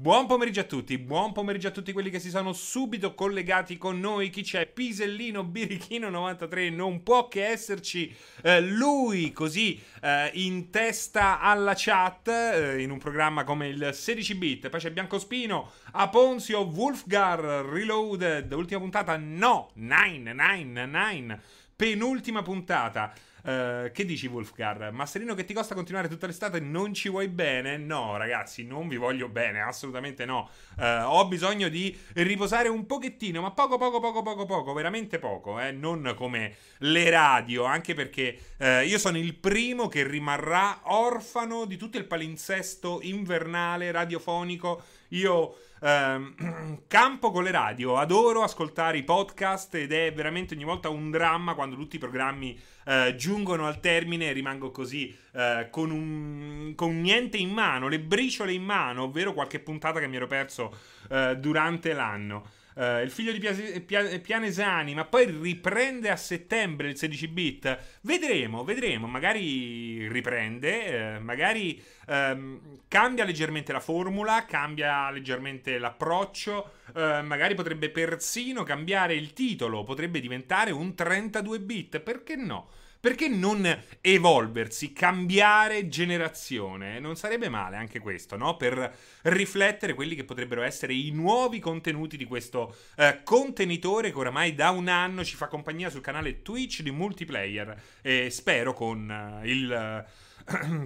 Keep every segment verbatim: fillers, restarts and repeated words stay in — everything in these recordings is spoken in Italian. Buon pomeriggio a tutti, buon pomeriggio a tutti quelli che si sono subito collegati con noi. Chi c'è? Pisellino Birichino novantatré, non può che esserci eh, lui così eh, in testa alla chat eh, in un programma come il sedici bit. Poi c'è Biancospino, Aponzio, Wolfgar Reloaded, ultima puntata, no, nove nove nove, penultima puntata. Uh, che dici Wolfgar? Ma Serino, che ti costa continuare tutta l'estate? Non ci vuoi bene? No ragazzi, non vi voglio bene, assolutamente no. uh, Ho bisogno di riposare un pochettino, ma poco poco poco poco poco, veramente poco, eh? Non come le radio, anche perché uh, io sono il primo che rimarrà orfano di tutto il palinsesto invernale radiofonico. Io ehm, campo con le radio, adoro ascoltare i podcast ed è veramente ogni volta un dramma quando tutti i programmi eh, giungono al termine e rimango così eh, con, un, con niente in mano, le briciole in mano, ovvero qualche puntata che mi ero perso eh, durante l'anno. Uh, il figlio di Pia- Pia- Pianesani, ma poi riprende a settembre il sedici bit. Vedremo, vedremo. Magari riprende, eh, magari ehm, cambia leggermente la formula, cambia leggermente l'approccio. Eh, magari potrebbe persino cambiare il titolo, potrebbe diventare un trentadue bit. Perché no? Perché non evolversi, cambiare generazione? Non sarebbe male anche questo, no? Per riflettere quelli che potrebbero essere i nuovi contenuti di questo eh, contenitore che oramai da un anno ci fa compagnia sul canale Twitch di Multiplayer. E spero con eh, il... Eh,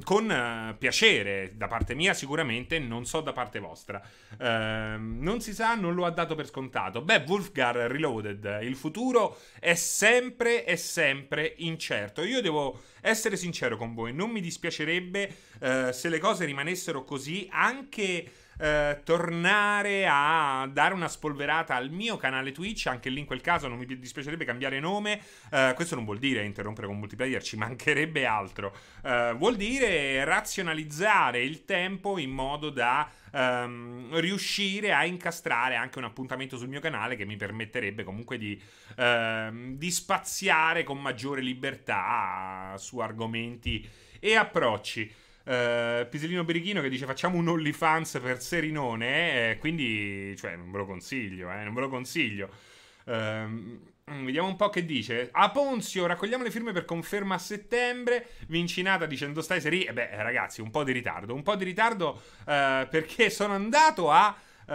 con uh, piacere da parte mia sicuramente, non so da parte vostra. uh, non si sa, non lo ha dato per scontato. Beh, Wolfgar Reloaded, il futuro è sempre è sempre incerto. Io devo essere sincero con voi, non mi dispiacerebbe uh, se le cose rimanessero così, anche Uh, tornare a dare una spolverata al mio canale Twitch. Anche lì in quel caso non mi dispiacerebbe cambiare nome. uh, Questo non vuol dire interrompere con Multiplayer, ci mancherebbe altro. uh, Vuol dire razionalizzare il tempo in modo da um, riuscire a incastrare anche un appuntamento sul mio canale che mi permetterebbe comunque di, uh, di spaziare con maggiore libertà su argomenti e approcci. Uh, Pisellino Birichino che dice facciamo un OnlyFans per Serinone, eh, quindi cioè non ve lo consiglio, eh, non ve lo consiglio. Uh, vediamo un po' che dice Aponzio, raccogliamo le firme per conferma a settembre. Vincinata dicendo stai seri, eh beh ragazzi, un po' di ritardo, un po' di ritardo uh, perché sono andato a Uh,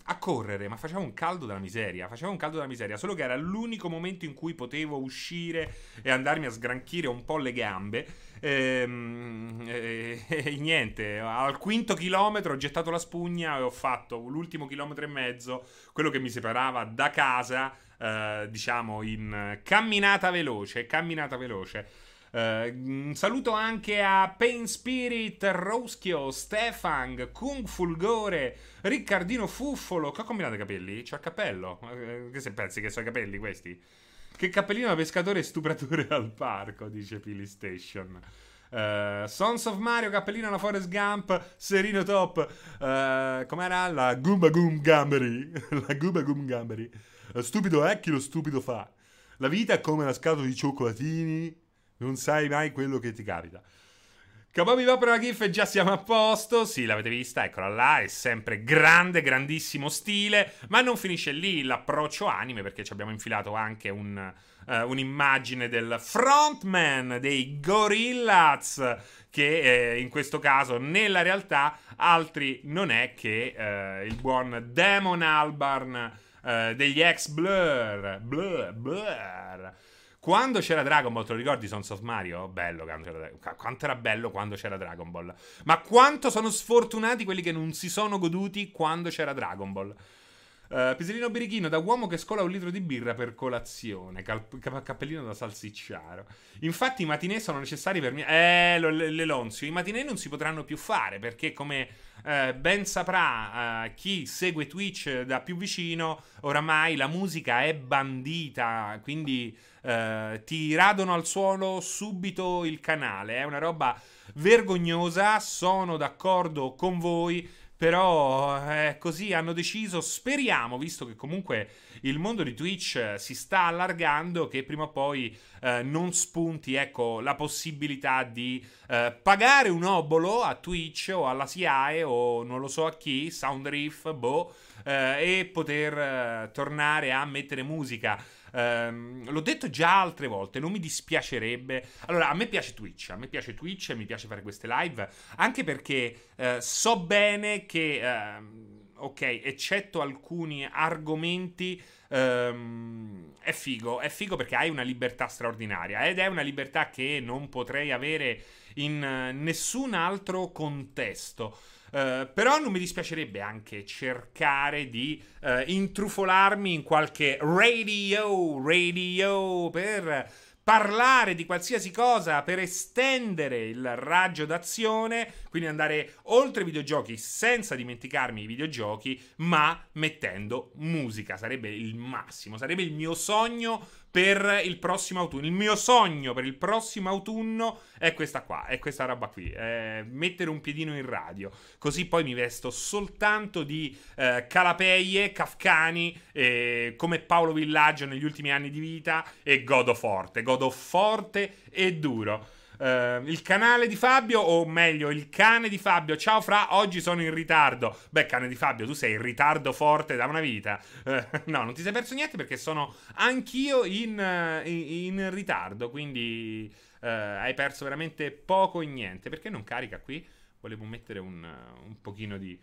a correre, ma faceva un caldo della miseria, faceva un caldo della miseria, solo che era l'unico momento in cui potevo uscire e andarmi a sgranchire un po' le gambe. ehm, eh, eh, niente, al quinto chilometro ho gettato la spugna e ho fatto l'ultimo chilometro e mezzo, quello che mi separava da casa, eh, diciamo in camminata veloce, camminata veloce. Uh, un saluto anche a Pain Spirit, Roschio Stefan, Kung Fulgore, Riccardino Fuffolo. Che ho combinato i capelli? C'ho il cappello. Uh, che se pensi che sono i capelli questi? Che cappellino da pescatore e stupratore al parco, dice Pili Station. Uh, Sons of Mario, cappellino alla Forest Gump, Serino Top. Uh, com'era? La Goomba Goom Gamberi. La Goomba Goom Gamberi. Lo stupido è chi lo stupido fa. La vita è come la scatola di cioccolatini, non sai mai quello che ti capita. Capomi va per la gif e già siamo a posto. Sì, l'avete vista, eccola là. È sempre grande, grandissimo stile. Ma non finisce lì l'approccio anime, perché ci abbiamo infilato anche un, uh, un'immagine del frontman dei Gorillaz, che eh, in questo caso nella realtà altri non è che eh, il buon Demon Albarn eh, degli ex Blur. Blur, Blur. Quando c'era Dragon Ball, te lo ricordi Sons of Mario? Bello, quanto era bello quando c'era Dragon Ball. Ma quanto sono sfortunati quelli che non si sono goduti quando c'era Dragon Ball. Uh, Pisellino Birichino, da uomo che scola un litro di birra per colazione, Cal- cap- cappellino da salsicciaro. Infatti i matinè sono necessari per... Mi- eh, lo, le, le Lonzio, i matinè non si potranno più fare, perché come eh, ben saprà eh, chi segue Twitch da più vicino, oramai la musica è bandita, quindi eh, ti radono al suolo subito il canale. È una roba vergognosa, sono d'accordo con voi. Però eh, così hanno deciso, speriamo, visto che comunque il mondo di Twitch si sta allargando, che prima o poi eh, non spunti, ecco, la possibilità di eh, pagare un obolo a Twitch o alla S I A E o non lo so a chi, Soundreef, boh, eh, e poter eh, tornare a mettere musica. Um, l'ho detto già altre volte, non mi dispiacerebbe. Allora, a me piace Twitch, a me piace Twitch e mi piace fare queste live, anche perché uh, so bene che uh, ok, eccetto alcuni argomenti, um, è figo, è figo perché hai una libertà straordinaria, ed è una libertà che non potrei avere in nessun altro contesto. Uh, però non mi dispiacerebbe anche cercare di uh, intrufolarmi in qualche radio, radio per parlare di qualsiasi cosa, per estendere il raggio d'azione, quindi andare oltre i videogiochi senza dimenticarmi i videogiochi, ma mettendo musica. Sarebbe il massimo, sarebbe il mio sogno per il prossimo autunno. Il mio sogno per il prossimo autunno è questa qua, è questa roba qui, eh, mettere un piedino in radio, così poi mi vesto soltanto di eh, Calapeie, Kafkani, eh, come Paolo Villaggio negli ultimi anni di vita, e godo forte, godo forte e duro. Uh, il canale di Fabio, o meglio il cane di Fabio. Ciao Fra, oggi sono in ritardo. Beh, cane di Fabio, tu sei in ritardo forte da una vita. uh, No, non ti sei perso niente, perché sono anch'io in, uh, in, in ritardo. Quindi uh, hai perso veramente poco e niente. Perché non carica qui? Volevo mettere un, uh, un pochino di,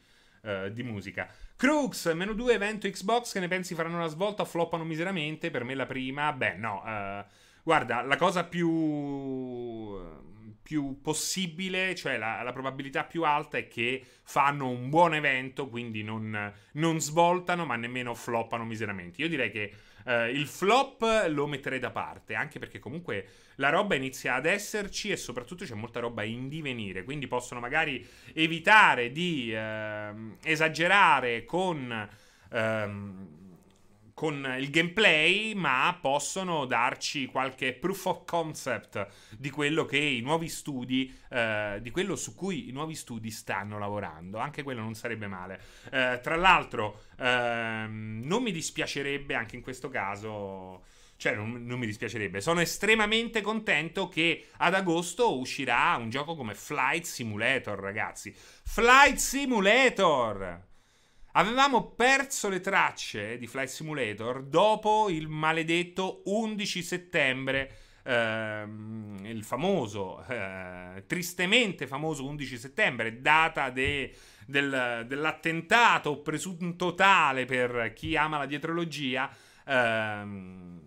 uh, di musica. Crooks, meno due evento Xbox, che ne pensi? Faranno la svolta? Floppano miseramente? Per me la prima, beh no. uh, Guarda, la cosa più, più possibile, cioè la, la probabilità più alta è che fanno un buon evento, quindi non, non svoltano, ma nemmeno floppano miseramente. Io direi che eh, il flop lo metterei da parte, anche perché comunque la roba inizia ad esserci e soprattutto c'è molta roba in divenire, quindi possono magari evitare di eh, esagerare con... Ehm, con il gameplay, ma possono darci qualche proof of concept di quello che i nuovi studi, eh, di quello su cui i nuovi studi stanno lavorando. Anche quello non sarebbe male. Eh, tra l'altro, ehm, non mi dispiacerebbe anche in questo caso... Cioè, non, non mi dispiacerebbe. Sono estremamente contento che ad agosto uscirà un gioco come Flight Simulator, ragazzi. Flight Simulator! Avevamo perso le tracce di Flight Simulator dopo il maledetto undici settembre, ehm, il famoso, eh, tristemente famoso undici settembre, data de, del, dell'attentato presunto tale, per chi ama la dietrologia, ehm,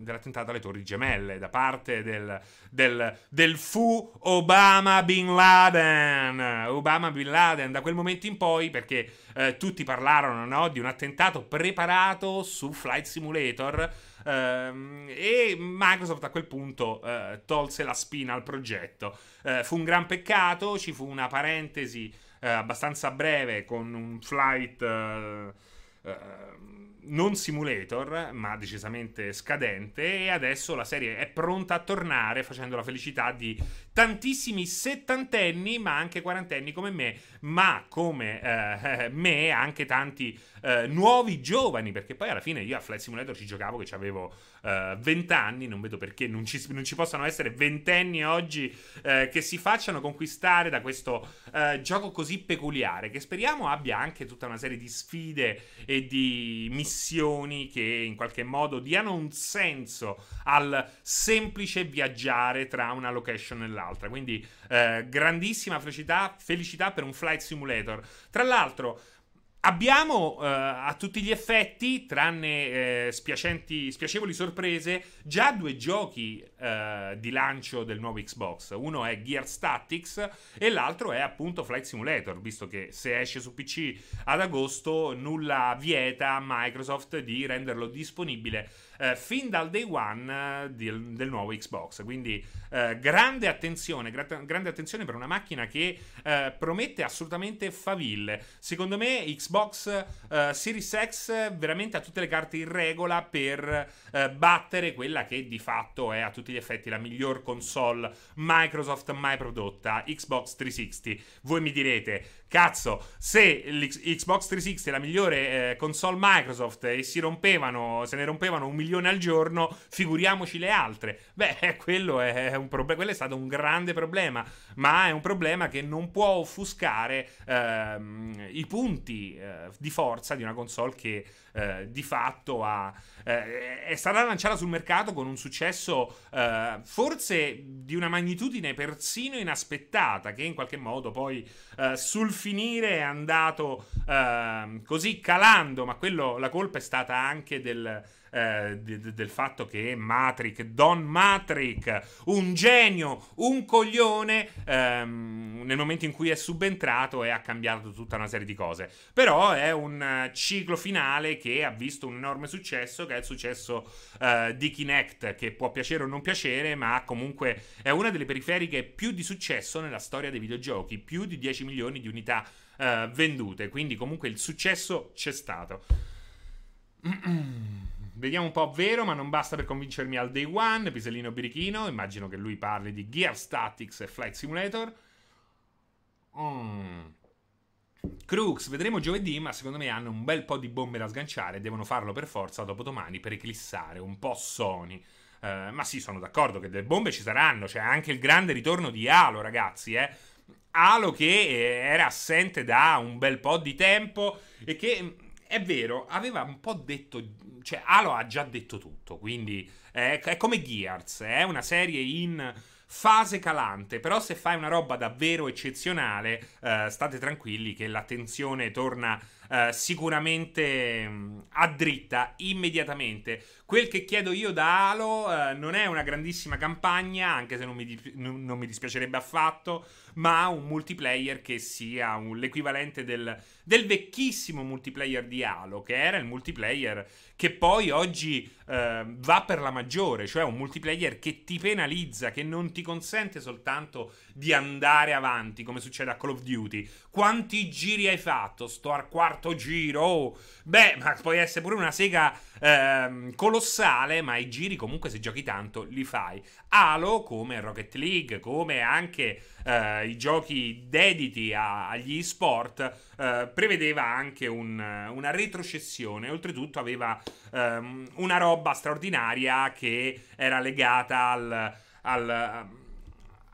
dell'attentato alle Torri Gemelle da parte del, del, del fu Obama Bin Laden. Obama Bin Laden, da quel momento in poi, perché eh, tutti parlarono, no, di un attentato preparato su Flight Simulator, ehm, e Microsoft a quel punto eh, tolse la spina al progetto. Eh, fu un gran peccato, ci fu una parentesi eh, abbastanza breve con un Flight... Eh, eh, non simulator, ma decisamente scadente, e adesso la serie è pronta a tornare, facendo la felicità di tantissimi settantenni, ma anche quarantenni come me, ma come eh, me anche tanti eh, nuovi giovani, perché poi alla fine io a Flight Simulator ci giocavo che avevo eh, venti anni, non vedo perché non ci, non ci possano essere ventenni oggi eh, che si facciano conquistare da questo eh, gioco così peculiare, che speriamo abbia anche tutta una serie di sfide e di missioni che in qualche modo diano un senso al semplice viaggiare tra una location e l'altra. Quindi eh, grandissima felicità, felicità per un Flight Simulator. Tra l'altro abbiamo eh, a tutti gli effetti, tranne eh, spiacenti, spiacevoli sorprese, già due giochi eh, di lancio del nuovo Xbox. Uno è Gears Tactics e l'altro è appunto Flight Simulator, visto che se esce su P C ad agosto nulla vieta a Microsoft di renderlo disponibile eh, fin dal day one eh, del, del nuovo Xbox. Quindi eh, grande attenzione, gra grande attenzione per una macchina che eh, promette assolutamente faville. Secondo me Xbox Xbox uh, Series X veramente ha tutte le carte in regola per uh, battere quella che di fatto è a tutti gli effetti la miglior console Microsoft mai prodotta, Xbox trecentosessanta. Voi mi direte: Cazzo, se l'Xbox trecentosessanta è la migliore eh, console Microsoft e si rompevano, se ne rompevano un milione al giorno, figuriamoci le altre. Beh, quello è un problema, quello è stato un grande problema, ma è un problema che non può offuscare ehm, i punti eh, di forza di una console che eh, di fatto ha, eh, è stata lanciata sul mercato con un successo eh, forse di una magnitudine persino inaspettata, che in qualche modo poi eh, sul finire è andato eh, così calando, ma quello, la colpa è stata anche del, eh, de, del fatto che Mattrick, Don Mattrick, un genio, un coglione, ehm, nel momento in cui è subentrato e ha cambiato tutta una serie di cose. Però è un ciclo finale che ha visto un enorme successo, che è il successo eh, di Kinect, che può piacere o non piacere, ma comunque è una delle periferiche più di successo nella storia dei videogiochi, più di dieci milioni di unità eh, vendute, quindi comunque il successo c'è stato. Vediamo un po', vero, ma non basta per convincermi al day one. Pisellino Birichino, immagino che lui parli di Gears Tactics e Flight Simulator. mm. Crooks, vedremo giovedì, ma secondo me hanno un bel po' di bombe da sganciare, devono farlo per forza dopodomani per eclissare un po' Sony. Uh, ma sì, sono d'accordo che delle bombe ci saranno, c'è anche il grande ritorno di Halo, ragazzi, eh Halo che era assente da un bel po' di tempo e che, è vero, aveva un po' detto, cioè Halo ha già detto tutto, quindi è, è come Gears, è una serie in fase calante, però se fai una roba davvero eccezionale eh, state tranquilli che l'attenzione torna eh, sicuramente mh, a dritta immediatamente. Quel che chiedo io da Halo eh, non è una grandissima campagna, anche se non mi, di- non mi dispiacerebbe affatto, ma un multiplayer che sia un, l'equivalente del, del vecchissimo multiplayer di Halo, che era il multiplayer che poi oggi eh, va per la maggiore, cioè un multiplayer che ti penalizza, che non ti consente soltanto di andare avanti, come succede a Call of Duty. Quanti giri hai fatto? Sto al quarto giro, oh. Beh, ma può essere pure una sega eh, colossale, ma i giri comunque, se giochi tanto, li fai. Halo, come Rocket League, come anche eh, i giochi dediti a, agli e-sport, eh, prevedeva anche un, una retrocessione. Oltretutto aveva ehm, una roba straordinaria che era legata al... al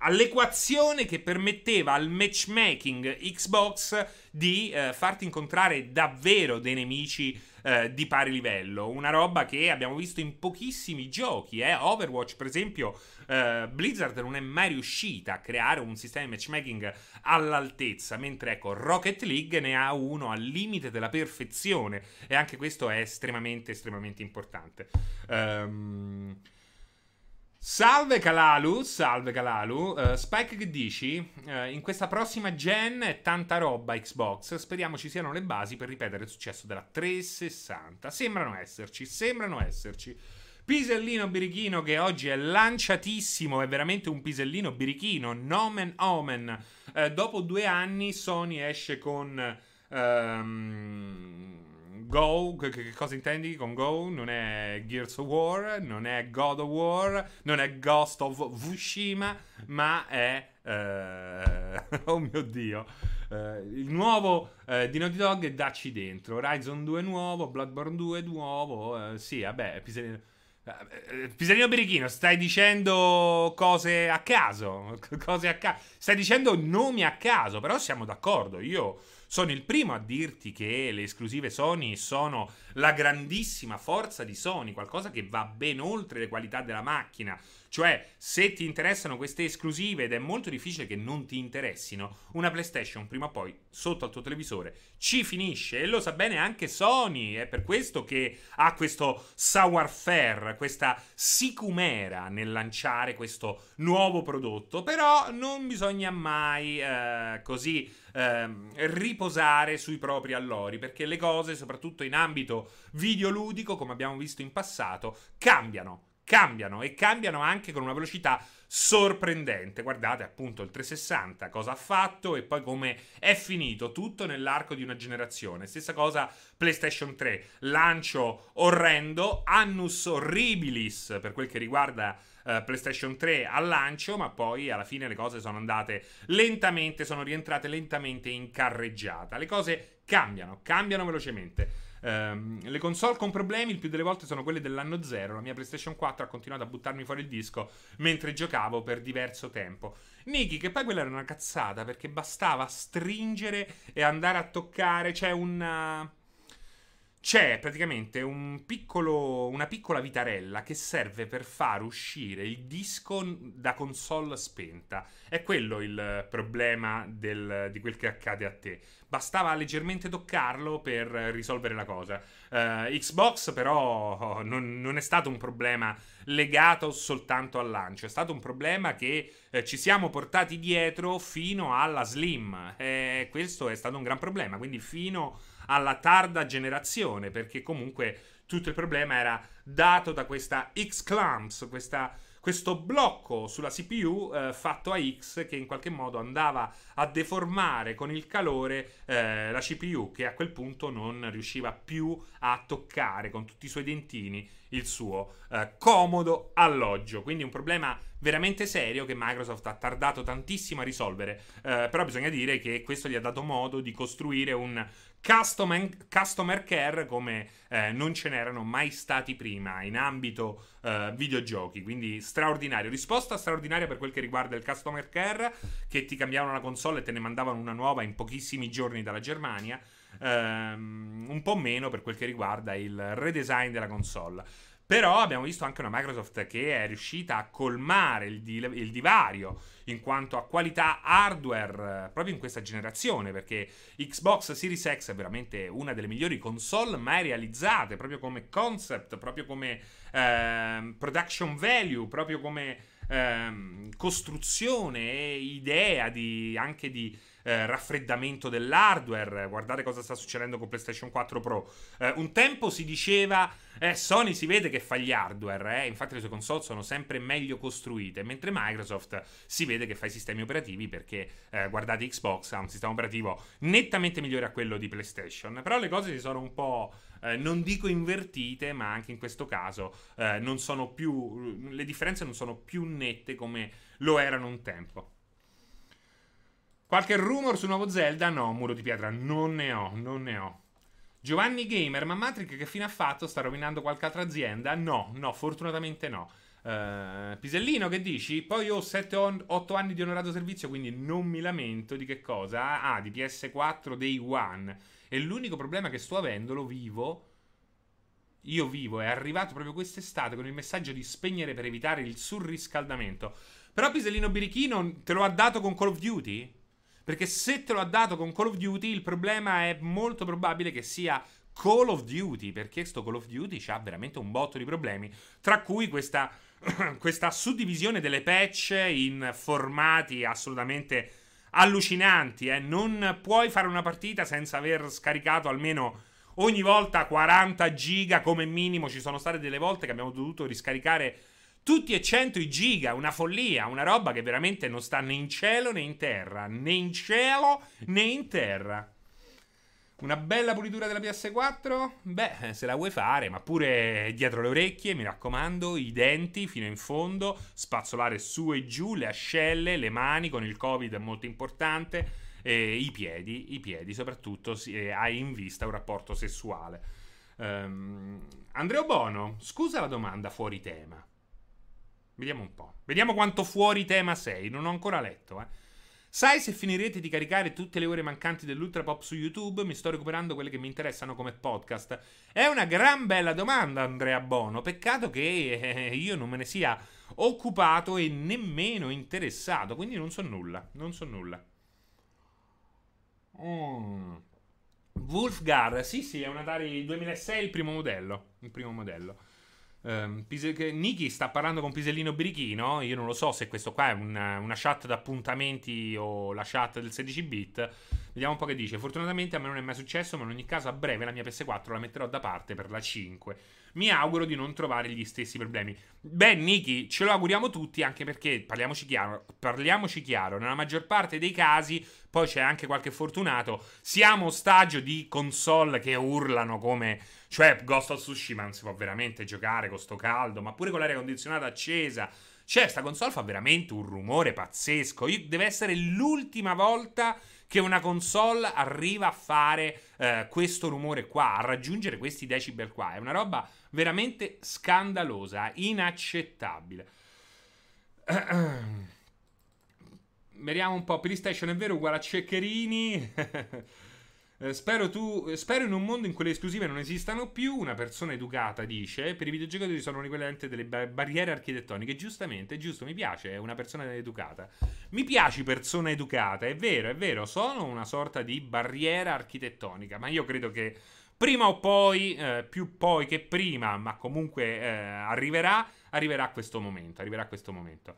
all'equazione che permetteva al matchmaking Xbox di eh, farti incontrare davvero dei nemici eh, di pari livello, una roba che abbiamo visto in pochissimi giochi, eh? Overwatch per esempio, eh, Blizzard non è mai riuscita a creare un sistema di matchmaking all'altezza, mentre ecco Rocket League ne ha uno al limite della perfezione, e anche questo è estremamente estremamente importante. Ehm... Salve Calalu, salve Calalu, uh, Spike, che dici? Uh, in questa prossima gen è tanta roba Xbox, speriamo ci siano le basi per ripetere il successo della trecentosessanta. Sembrano esserci, sembrano esserci. Pisellino Birichino, che oggi è lanciatissimo, è veramente un pisellino birichino, nomen omen. Uh, dopo due anni Sony esce con... Um, Go, che cosa intendi con Go? Non è Gears of War, non è God of War, non è Ghost of Tsushima, ma è... Uh, oh mio Dio, uh, il nuovo uh, di Naughty Dog, e dacci dentro. Horizon due nuovo, Bloodborne due nuovo, uh, sì, vabbè, Pisellino, uh, Pisellino Birichino, stai dicendo cose a caso, cose a caso, stai dicendo nomi a caso, però siamo d'accordo, io... sono il primo a dirti che le esclusive Sony sono la grandissima forza di Sony, qualcosa che va ben oltre le qualità della macchina. Cioè, se ti interessano queste esclusive, ed è molto difficile che non ti interessino, una PlayStation prima o poi sotto al tuo televisore ci finisce, e lo sa bene anche Sony. È per questo che ha questo savoir-faire, questa sicumera nel lanciare questo nuovo prodotto. Però non bisogna mai eh, così... Ehm, riposare sui propri allori, perché le cose, soprattutto in ambito videoludico, come abbiamo visto in passato, cambiano, cambiano, e cambiano anche con una velocità sorprendente. Guardate appunto il trecentosessanta cosa ha fatto e poi come è finito tutto nell'arco di una generazione. Stessa cosa PlayStation tre, lancio orrendo, annus horribilis per quel che riguarda uh, PlayStation tre al lancio, ma poi alla fine le cose sono andate lentamente, sono rientrate lentamente in carreggiata. Le cose cambiano, cambiano velocemente. Um, le console con problemi il più delle volte sono quelle dell'anno zero. La mia PlayStation quattro ha continuato a buttarmi fuori il disco mentre giocavo per diverso tempo. Niki, che poi quella era una cazzata, perché bastava stringere e andare a toccare. C'è una... C'è praticamente un piccolo, una piccola vitarella che serve per far uscire il disco da console spenta. È quello il problema del, di quel che accade a te. Bastava leggermente toccarlo per risolvere la cosa. Uh, Xbox però non, non è stato un problema legato soltanto al lancio. È stato un problema che eh, ci siamo portati dietro fino alla Slim. Eh, questo è stato un gran problema, quindi fino alla tarda generazione, perché comunque tutto il problema era dato da questa X-Clamps, questa, questo blocco sulla C P U eh, fatto a X, che in qualche modo andava a deformare con il calore eh, la C P U, che a quel punto non riusciva più a toccare con tutti i suoi dentini il suo eh, comodo alloggio. Quindi un problema veramente serio che Microsoft ha tardato tantissimo a risolvere, eh, però bisogna dire che questo gli ha dato modo di costruire un customer care come eh, non ce n'erano mai stati prima in ambito eh, videogiochi. Quindi straordinario, risposta straordinaria per quel che riguarda il customer care, che ti cambiavano la console e te ne mandavano una nuova in pochissimi giorni dalla Germania. Um, un po' meno per quel che riguarda il redesign della console. Però abbiamo visto anche una Microsoft che è riuscita a colmare il, di- il divario in quanto a qualità hardware proprio in questa generazione, perché Xbox Series X è veramente una delle migliori console mai realizzate, proprio come concept, proprio come eh, production value, proprio come eh, costruzione e idea di, anche di Eh, raffreddamento dell'hardware. Guardate cosa sta succedendo con PlayStation quattro Pro. Eh, un tempo si diceva eh, Sony si vede che fa gli hardware, eh? Infatti le sue console sono sempre meglio costruite, mentre Microsoft si vede che fa i sistemi operativi, perché eh, guardate, Xbox ha un sistema operativo nettamente migliore a quello di PlayStation. Però le cose si sono un po', eh, non dico invertite, ma anche in questo caso eh, non sono più, le differenze non sono più nette come lo erano un tempo. Qualche rumor su nuovo Zelda? No, muro di pietra, non ne ho, non ne ho. Giovanni Gamer, ma Mattrick che fine ha fatto? Sta rovinando qualche altra azienda? No, no, fortunatamente no. Uh, Pisellino, che dici? Poi ho sette otto anni di onorato servizio, quindi non mi lamento di che cosa? Ah, di P S quattro Day One. E l'unico problema che sto avendo, lo vivo... Io vivo, è arrivato proprio quest'estate con il messaggio di spegnere per evitare il surriscaldamento. Però Pisellino Birichino te lo ha dato con Call of Duty? Perché se te lo ha dato con Call of Duty, il problema è molto probabile che sia Call of Duty, perché sto Call of Duty c'ha veramente un botto di problemi, tra cui questa, questa suddivisione delle patch in formati assolutamente allucinanti. Eh? Non puoi fare una partita senza aver scaricato almeno... Ogni volta quaranta giga come minimo. Ci sono state delle volte che abbiamo dovuto riscaricare tutti e cento i giga, una follia, una roba che veramente non sta né in cielo né in terra, né in cielo né in terra. Una bella pulitura della P S quattro? Beh, se la vuoi fare, ma pure dietro le orecchie, mi raccomando, i denti fino in fondo, spazzolare su e giù, le ascelle, le mani, con il Covid è molto importante. E i piedi, i piedi soprattutto, eh, hai in vista un rapporto sessuale. Um, Andrea Bono, scusa la domanda fuori tema. Vediamo un po'. Vediamo quanto fuori tema sei, non ho ancora letto, eh. Sai se finirete di caricare tutte le ore mancanti dell'Ultra Pop su YouTube? Mi sto recuperando quelle che mi interessano come podcast. È una gran bella domanda, Andrea Bono. Peccato che eh, io non me ne sia occupato e nemmeno interessato, quindi non so nulla, non so nulla. Mm. Wolfgar, sì sì, è un Atari duemilasei il primo modello, il primo modello. Um, Pise- Niki sta parlando con Pisellino Birichino. Io non lo so se questo qua è una, una chat d'appuntamenti o la chat del sedici bit, Vediamo un po' che dice. Fortunatamente a me non è mai successo, ma in ogni caso a breve la mia P S quattro la metterò da parte per la cinque. Mi auguro di non trovare gli stessi problemi. Beh, Niki, ce lo auguriamo tutti, anche perché, parliamoci chiaro, parliamoci chiaro, nella maggior parte dei casi, poi c'è anche qualche fortunato, siamo ostaggio di console che urlano come... Cioè, Ghost of Tsushima non si può veramente giocare con sto caldo, ma pure con l'aria condizionata accesa. Cioè, sta console fa veramente un rumore pazzesco. Io, deve essere l'ultima volta che una console arriva a fare eh, questo rumore qua, a raggiungere questi decibel qua. È una roba veramente scandalosa, inaccettabile. Vediamo un po'. Pili Station è vero, uguale a Ceccherini. Spero, tu, spero in un mondo in cui le esclusive non esistano più. Una persona educata dice: per i videogiocatori sono riguardanti delle bar barriere architettoniche. Giustamente, è giusto, mi piace, è una persona educata. Mi piace persona educata, è vero, è vero. Sono una sorta di barriera architettonica, ma io credo che prima o poi, eh, più poi che prima, ma comunque eh, arriverà, arriverà questo momento, arriverà questo momento.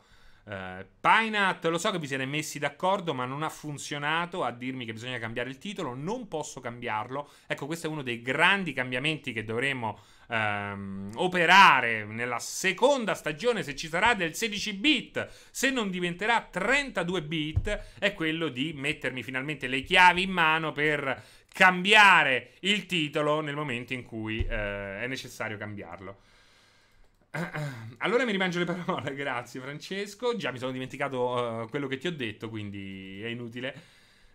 Uh, Painat, lo so che vi siete messi d'accordo, ma non ha funzionato a dirmi che bisogna cambiare il titolo. Non posso cambiarlo. Ecco, questo è uno dei grandi cambiamenti che dovremmo um, operare nella seconda stagione, se ci sarà, del sedici bit, se non diventerà trentadue bit, è quello di mettermi finalmente le chiavi in mano per cambiare il titolo nel momento in cui uh, è necessario cambiarlo. Allora mi rimangio le parole, grazie Francesco. Già mi sono dimenticato uh, quello che ti ho detto, quindi è inutile.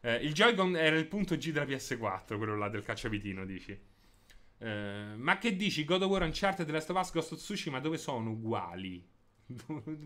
uh, Il Joy-Con era il punto G della P S quattro, quello là del cacciavitino, dici. uh, Ma che dici? God of War, Uncharted, The Last of Us, Ghost of Tsushima, ma dove sono uguali?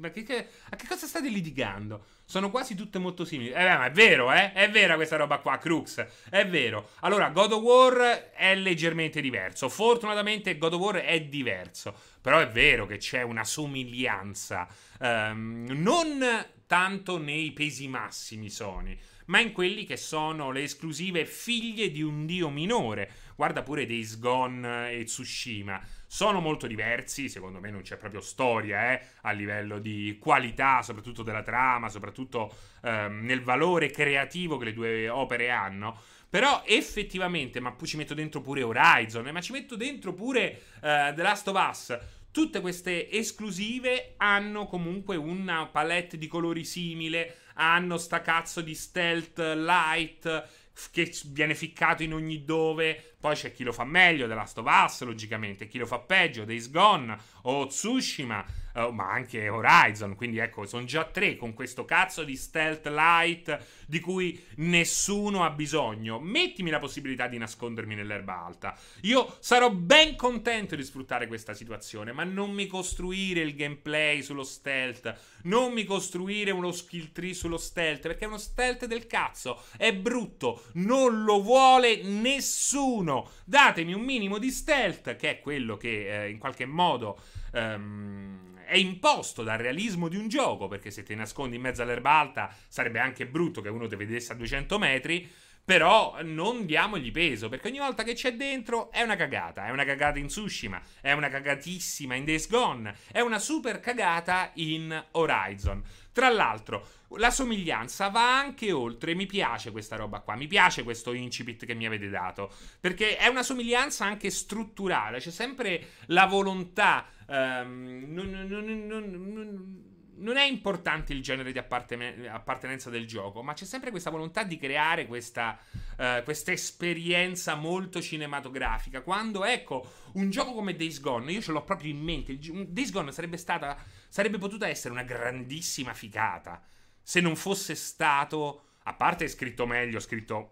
Ma che, che, a che cosa state litigando? Sono quasi tutte molto simili. Eh, ma è vero, eh? È vera questa roba qua, Crux. È vero. Allora, God of War è leggermente diverso. Fortunatamente God of War è diverso. Però è vero che c'è una somiglianza. Um, non tanto nei pesi massimi Sony, ma in quelli che sono le esclusive figlie di un dio minore. Guarda pure Days Gone e Tsushima. Sono molto diversi, secondo me non c'è proprio storia, eh, a livello di qualità, soprattutto della trama, soprattutto ehm, nel valore creativo che le due opere hanno. Però effettivamente, ma poi ci metto dentro pure Horizon, eh, ma ci metto dentro pure eh, The Last of Us. Tutte queste esclusive hanno comunque una palette di colori simile, hanno sta cazzo di stealth light che viene ficcato in ogni dove. Poi c'è chi lo fa meglio, The Last of Us, logicamente, chi lo fa peggio, Days Gone o Tsushima, eh, ma anche Horizon. Quindi ecco, sono già tre con questo cazzo di stealth light di cui nessuno ha bisogno. Mettimi la possibilità di nascondermi nell'erba alta, io sarò ben contento di sfruttare questa situazione, ma non mi costruire il gameplay sullo stealth, non mi costruire uno skill tree sullo stealth, perché è uno stealth del cazzo, è brutto, non lo vuole nessuno. Datemi un minimo di stealth, che è quello che eh, in qualche modo ehm, è imposto dal realismo di un gioco, perché se ti nascondi in mezzo all'erba alta sarebbe anche brutto che uno ti vedesse a duecento metri. Però non diamogli peso, perché ogni volta che c'è dentro è una cagata. È una cagata in Tsushima, è una cagatissima in Days Gone, è una super cagata in Horizon. Tra l'altro, la somiglianza va anche oltre. Mi piace questa roba qua, mi piace questo incipit che mi avete dato, perché è una somiglianza anche strutturale. C'è sempre la volontà, ehm, non, non, non, non, non è importante il genere di apparten appartenenza del gioco, ma c'è sempre questa volontà di creare questa, eh, questa esperienza molto cinematografica. Quando, ecco, un gioco come Days Gone, io ce l'ho proprio in mente, Days Gone sarebbe stata, sarebbe potuta essere una grandissima ficata se non fosse stato, a parte scritto meglio, scritto,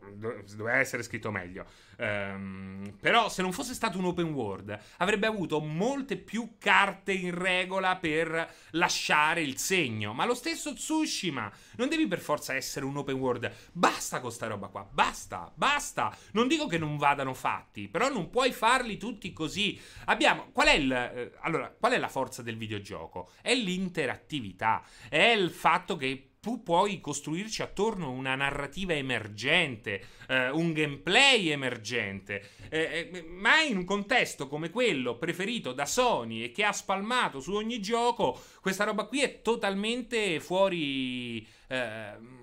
doveva essere scritto meglio, um, però se non fosse stato un open world avrebbe avuto molte più carte in regola per lasciare il segno. Ma lo stesso Tsushima, non devi per forza essere un open world. Basta con sta roba qua, basta, basta. Non dico che non vadano fatti, però non puoi farli tutti così. Abbiamo, qual è il, eh, allora, qual è la forza del videogioco? È l'interattività, è il fatto che tu puoi costruirci attorno una narrativa emergente, eh, un gameplay emergente, eh, eh, ma in un contesto come quello preferito da Sony e che ha spalmato su ogni gioco, questa roba qui è totalmente fuori... Eh,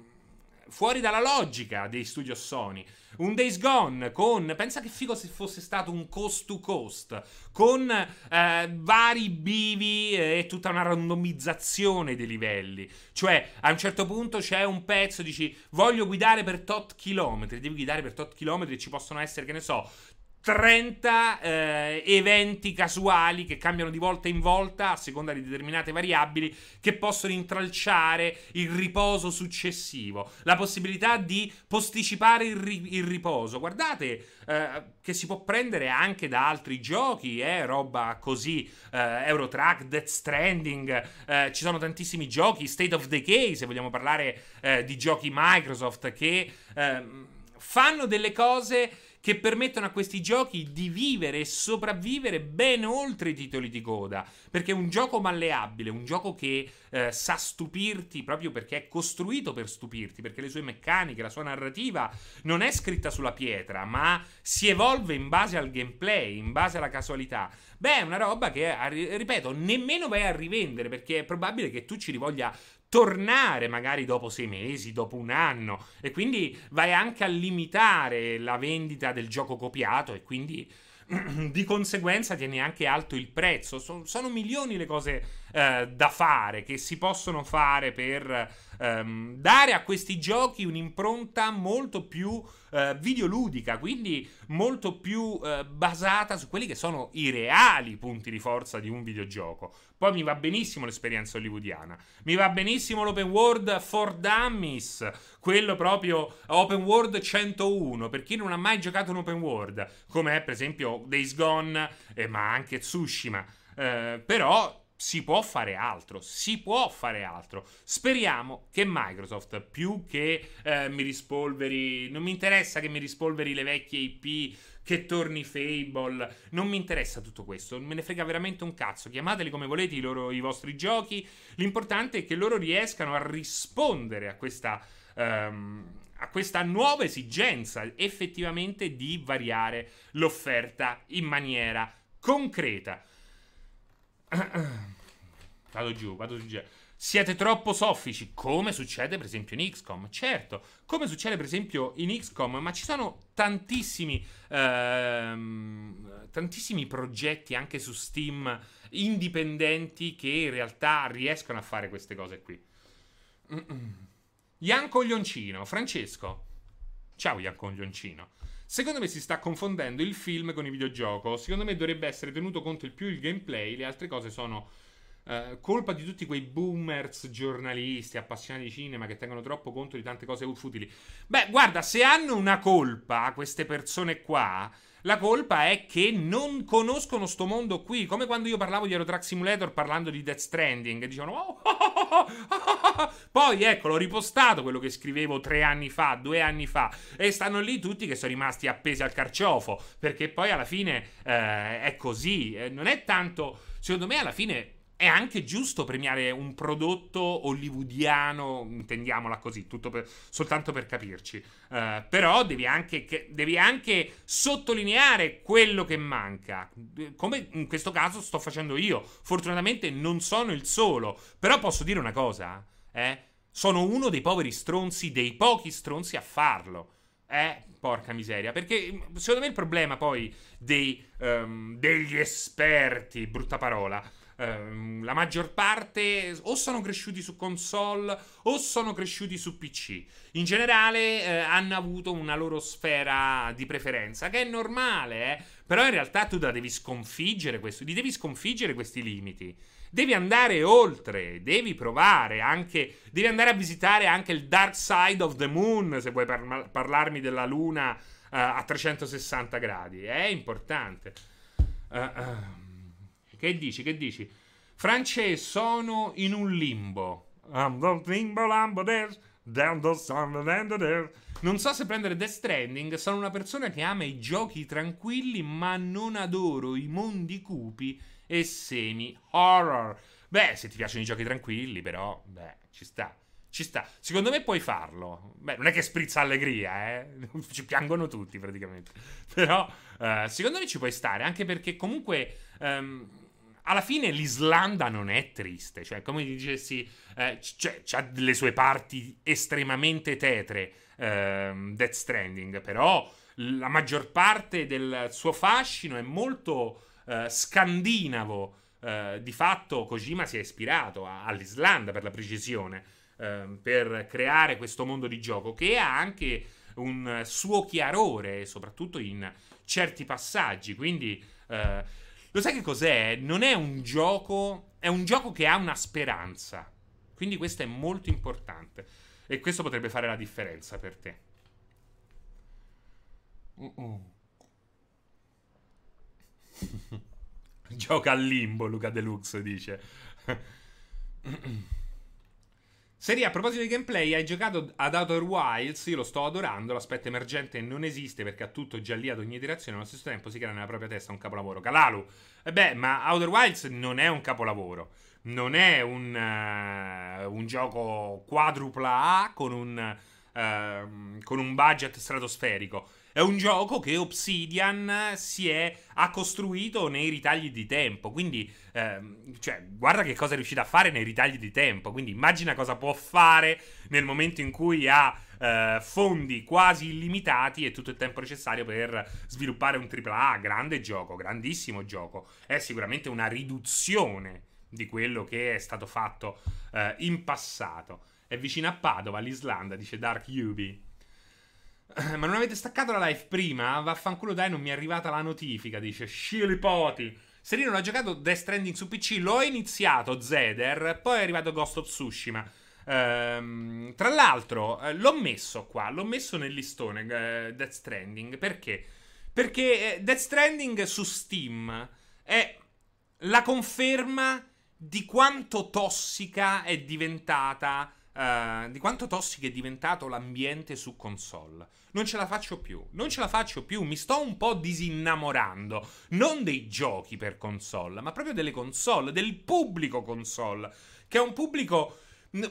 fuori dalla logica dei studio Sony. Un Days Gone con, pensa che figo se fosse stato un coast to coast, con eh, vari bivi e tutta una randomizzazione dei livelli. Cioè, a un certo punto c'è un pezzo, dici, voglio guidare per tot chilometri, devi guidare per tot chilometri e ci possono essere, che ne so, trenta eh, eventi casuali che cambiano di volta in volta a seconda di determinate variabili, che possono intralciare il riposo successivo, la possibilità di posticipare il, ri il riposo. Guardate eh, che si può prendere anche da altri giochi, eh, roba così, eh, Eurotrack, Death Stranding, eh, ci sono tantissimi giochi, State of Decay se vogliamo parlare eh, di giochi Microsoft, che eh, fanno delle cose che permettono a questi giochi di vivere e sopravvivere ben oltre i titoli di coda, perché è un gioco malleabile, un gioco che eh, sa stupirti proprio perché è costruito per stupirti, perché le sue meccaniche, la sua narrativa non è scritta sulla pietra, ma si evolve in base al gameplay, in base alla casualità. Beh, è una roba che, ripeto, nemmeno vai a rivendere, perché è probabile che tu ci rivoglia tornare magari dopo sei mesi, dopo un anno, e quindi vai anche a limitare la vendita del gioco copiato e quindi di conseguenza tieni anche alto il prezzo. Sono, sono milioni le cose eh, da fare, che si possono fare per ehm, dare a questi giochi un'impronta molto più eh, videoludica, quindi molto più eh, basata su quelli che sono i reali punti di forza di un videogioco. Poi mi va benissimo l'esperienza hollywoodiana, mi va benissimo l'open world for dummies, quello proprio open world centouno, per chi non ha mai giocato un open world, come è per esempio Days Gone, eh, ma anche Tsushima, eh, però si può fare altro, si può fare altro. Speriamo che Microsoft, più che eh, mi rispolveri, non mi interessa che mi rispolveri le vecchie I P, che torni Fable, non mi interessa tutto questo, me ne frega veramente un cazzo, chiamateli come volete i, loro, i vostri giochi, l'importante è che loro riescano a rispondere a questa, um, a questa nuova esigenza effettivamente di variare l'offerta in maniera concreta. Vado giù, vado giù. Siete troppo soffici, come succede per esempio in X COM, certo, come succede per esempio in X COM, ma ci sono tantissimi, ehm, tantissimi progetti anche su Steam indipendenti che in realtà riescono a fare queste cose qui. Ian Coglioncino, Francesco, ciao Ian Coglioncino. Secondo me si sta confondendo il film con il videogioco, secondo me dovrebbe essere tenuto conto il più il gameplay, le altre cose sono Uh, colpa di tutti quei boomers giornalisti appassionati di cinema che tengono troppo conto di tante cose futili. Beh, guarda, se hanno una colpa queste persone qua, la colpa è che non conoscono sto mondo qui. Come quando io parlavo di Euro Truck Simulator parlando di Death Stranding, dicevano oh, oh, oh, oh, oh, oh. Poi ecco, l'ho ripostato quello che scrivevo tre anni fa, due anni fa, e stanno lì tutti che sono rimasti appesi al carciofo, perché poi alla fine eh, è così, eh, non è tanto, secondo me alla fine è anche giusto premiare un prodotto hollywoodiano, intendiamola così, tutto per, soltanto per capirci. Uh, però devi anche, che, devi anche sottolineare quello che manca, come in questo caso sto facendo io. Fortunatamente non sono il solo, però posso dire una cosa, eh? Sono uno dei poveri stronzi, dei pochi stronzi a farlo. Eh, porca miseria, perché secondo me il problema poi dei, um, degli esperti, brutta parola, la maggior parte o sono cresciuti su console o sono cresciuti su P C. In generale eh, hanno avuto una loro sfera di preferenza, che è normale, eh? Però in realtà tu la devi sconfiggere questo, li devi sconfiggere questi limiti. Devi andare oltre, devi provare anche, devi andare a visitare anche il Dark Side of the Moon, se vuoi par parlarmi della luna eh, a trecentosessanta gradi. È importante. Uh, uh. Che dici, che dici? Francesco, sono in un limbo. Non so se prendere Death Stranding, sono una persona che ama i giochi tranquilli, ma non adoro i mondi cupi e semi-horror. Beh, se ti piacciono i giochi tranquilli, però, beh, ci sta. Ci sta. Secondo me puoi farlo. Beh, non è che sprizza allegria, eh. Ci piangono tutti, praticamente. Però, eh, secondo me ci puoi stare, anche perché comunque Um, alla fine l'Islanda non è triste, cioè come dicessi, eh, c'ha le sue parti estremamente tetre, ehm, Death Stranding, però la maggior parte del suo fascino è molto eh, scandinavo, eh, di fatto Kojima si è ispirato all'Islanda per la precisione, ehm, per creare questo mondo di gioco che ha anche un suo chiarore, soprattutto in certi passaggi, quindi eh, lo sai che cos'è? Non è un gioco, è un gioco che ha una speranza, quindi questo è molto importante e questo potrebbe fare la differenza per te. uh-uh. Gioca al limbo, Luca Deluxe dice. uh-uh. Seria, a proposito di gameplay, hai giocato ad Outer Wilds? Io lo sto adorando, l'aspetto emergente non esiste perché ha tutto già lì ad ogni direzione, allo stesso tempo si crea nella propria testa un capolavoro. Calalu, eh beh, ma Outer Wilds non è un capolavoro, non è un, uh, un gioco quadrupla A con un, uh, con un budget stratosferico, è un gioco che Obsidian si è, ha costruito nei ritagli di tempo, quindi ehm, cioè, guarda che cosa è riuscita a fare nei ritagli di tempo, quindi immagina cosa può fare nel momento in cui ha eh, fondi quasi illimitati e tutto il tempo necessario per sviluppare un tripla A. Grande gioco, grandissimo gioco, è sicuramente una riduzione di quello che è stato fatto eh, in passato. È vicino a Padova, l'Islanda, dice Dark Yubi. Ma non avete staccato la live prima? Vaffanculo dai, non mi è arrivata la notifica, dice Scilipoti. Serino l'ha giocato Death Stranding su P C, l'ho iniziato Zeder, poi è arrivato Ghost of Tsushima. Ehm, tra l'altro l'ho messo qua, l'ho messo nel listone eh, Death Stranding, perché? Perché Death Stranding su Steam è la conferma di quanto tossica è diventata... Uh, di quanto tossico è diventato l'ambiente su console. Non ce la faccio più, non ce la faccio più, mi sto un po' disinnamorando, non dei giochi per console, ma proprio delle console, del pubblico console, che è un pubblico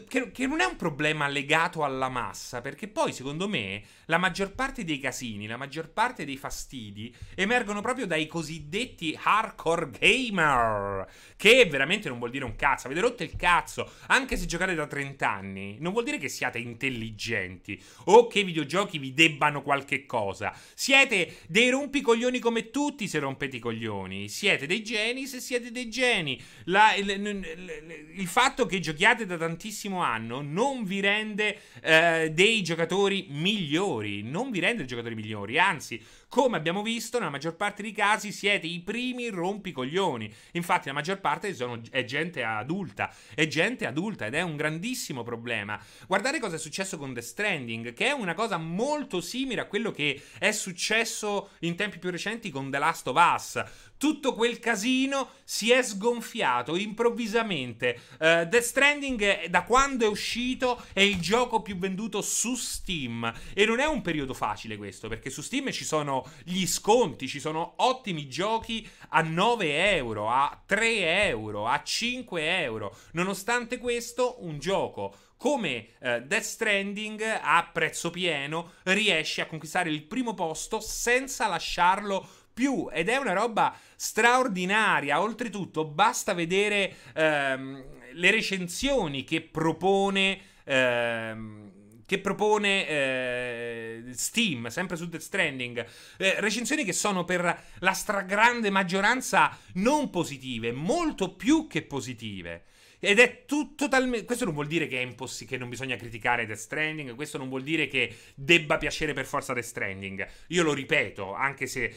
che, che non è un problema legato alla massa, perché poi secondo me la maggior parte dei casini, la maggior parte dei fastidi emergono proprio dai cosiddetti hardcore gamer, che veramente non vuol dire un cazzo, avete rotto il cazzo, anche se giocate da trenta anni non vuol dire che siate intelligenti o che i videogiochi vi debbano qualche cosa, siete dei rompicoglioni come tutti, se rompete i coglioni siete dei geni, se siete dei geni. La, l, l, l, il fatto che giochiate da tantissimo anno non vi rende eh, dei giocatori migliori, non vi rende dei giocatori migliori, anzi, come abbiamo visto, nella maggior parte dei casi siete i primi rompicoglioni. Infatti la maggior parte sono, è gente adulta, è gente adulta ed è un grandissimo problema. Guardate cosa è successo con Death Stranding, che è una cosa molto simile a quello che è successo in tempi più recenti con The Last of Us. Tutto quel casino si è sgonfiato improvvisamente. Uh, Death Stranding, da quando è uscito, è il gioco più venduto su Steam. E non è un periodo facile questo, perché su Steam ci sono gli sconti, ci sono ottimi giochi a nove euro, a tre euro, a cinque euro. Nonostante questo, un gioco come eh, Death Stranding a prezzo pieno riesce a conquistare il primo posto senza lasciarlo più, ed è una roba straordinaria. Oltretutto basta vedere ehm, le recensioni che propone ehm, che propone eh, Steam, sempre su Death Stranding, eh, recensioni che sono per la stragrande maggioranza non positive, molto più che positive. Ed è tutto totalmente... Questo non vuol dire che è impossibile, che non bisogna criticare Death Stranding, questo non vuol dire che debba piacere per forza Death Stranding. Io lo ripeto, anche se...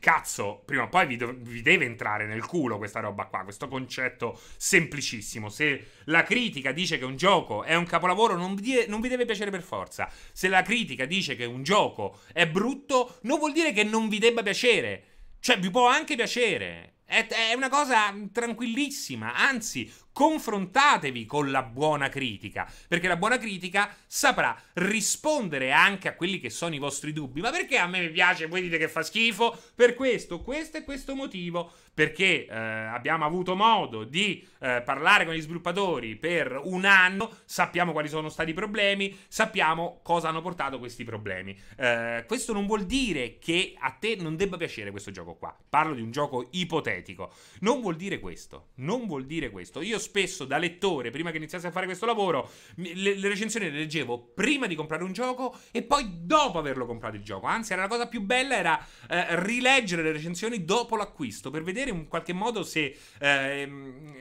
Cazzo, prima o poi vi, vi deve entrare nel culo questa roba qua, questo concetto semplicissimo. Se la critica dice che un gioco è un capolavoro, non vi, non vi deve piacere per forza. Se la critica dice che un gioco è brutto, non vuol dire che non vi debba piacere. Cioè, vi può anche piacere. È, è una cosa tranquillissima, anzi... confrontatevi con la buona critica, perché la buona critica saprà rispondere anche a quelli che sono i vostri dubbi. Ma perché a me mi piace e voi dite che fa schifo? Per questo, questo e questo motivo, perché eh, abbiamo avuto modo di eh, parlare con gli sviluppatori per un anno, sappiamo quali sono stati i problemi, sappiamo cosa hanno portato questi problemi. Eh, questo non vuol dire che a te non debba piacere questo gioco qua, parlo di un gioco ipotetico, non vuol dire questo, non vuol dire questo. Io spesso da lettore, prima che iniziassi a fare questo lavoro, le, le recensioni le leggevo prima di comprare un gioco e poi dopo averlo comprato il gioco. Anzi, era la cosa più bella, era eh, rileggere le recensioni dopo l'acquisto, per vedere in qualche modo se eh,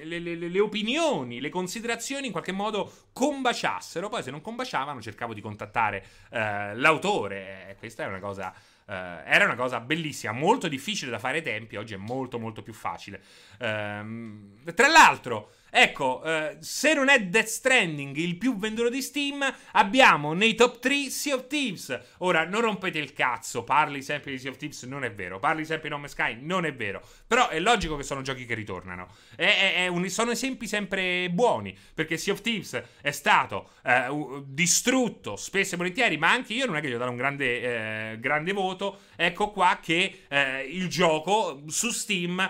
le, le, le opinioni, le considerazioni in qualche modo combaciassero. Poi se non combaciavano cercavo di contattare eh, l'autore. Questa è una cosa... Uh, era una cosa bellissima, molto difficile da fare ai tempi, oggi è molto molto più facile. Uh, tra l'altro, ecco, uh, se non è Death Stranding il più venduto di Steam, abbiamo nei top tre Sea of Thieves. Ora, non rompete il cazzo, parli sempre di Sea of Thieves, non è vero, parli sempre di No Man's Sky, non è vero, però è logico che sono giochi che ritornano, è, è, è un, sono esempi sempre buoni, perché Sea of Thieves è stato uh, distrutto spesso e volentieri, ma anche io non è che gli ho dato un grande, eh, grande voto. Ecco qua che eh, il gioco su Steam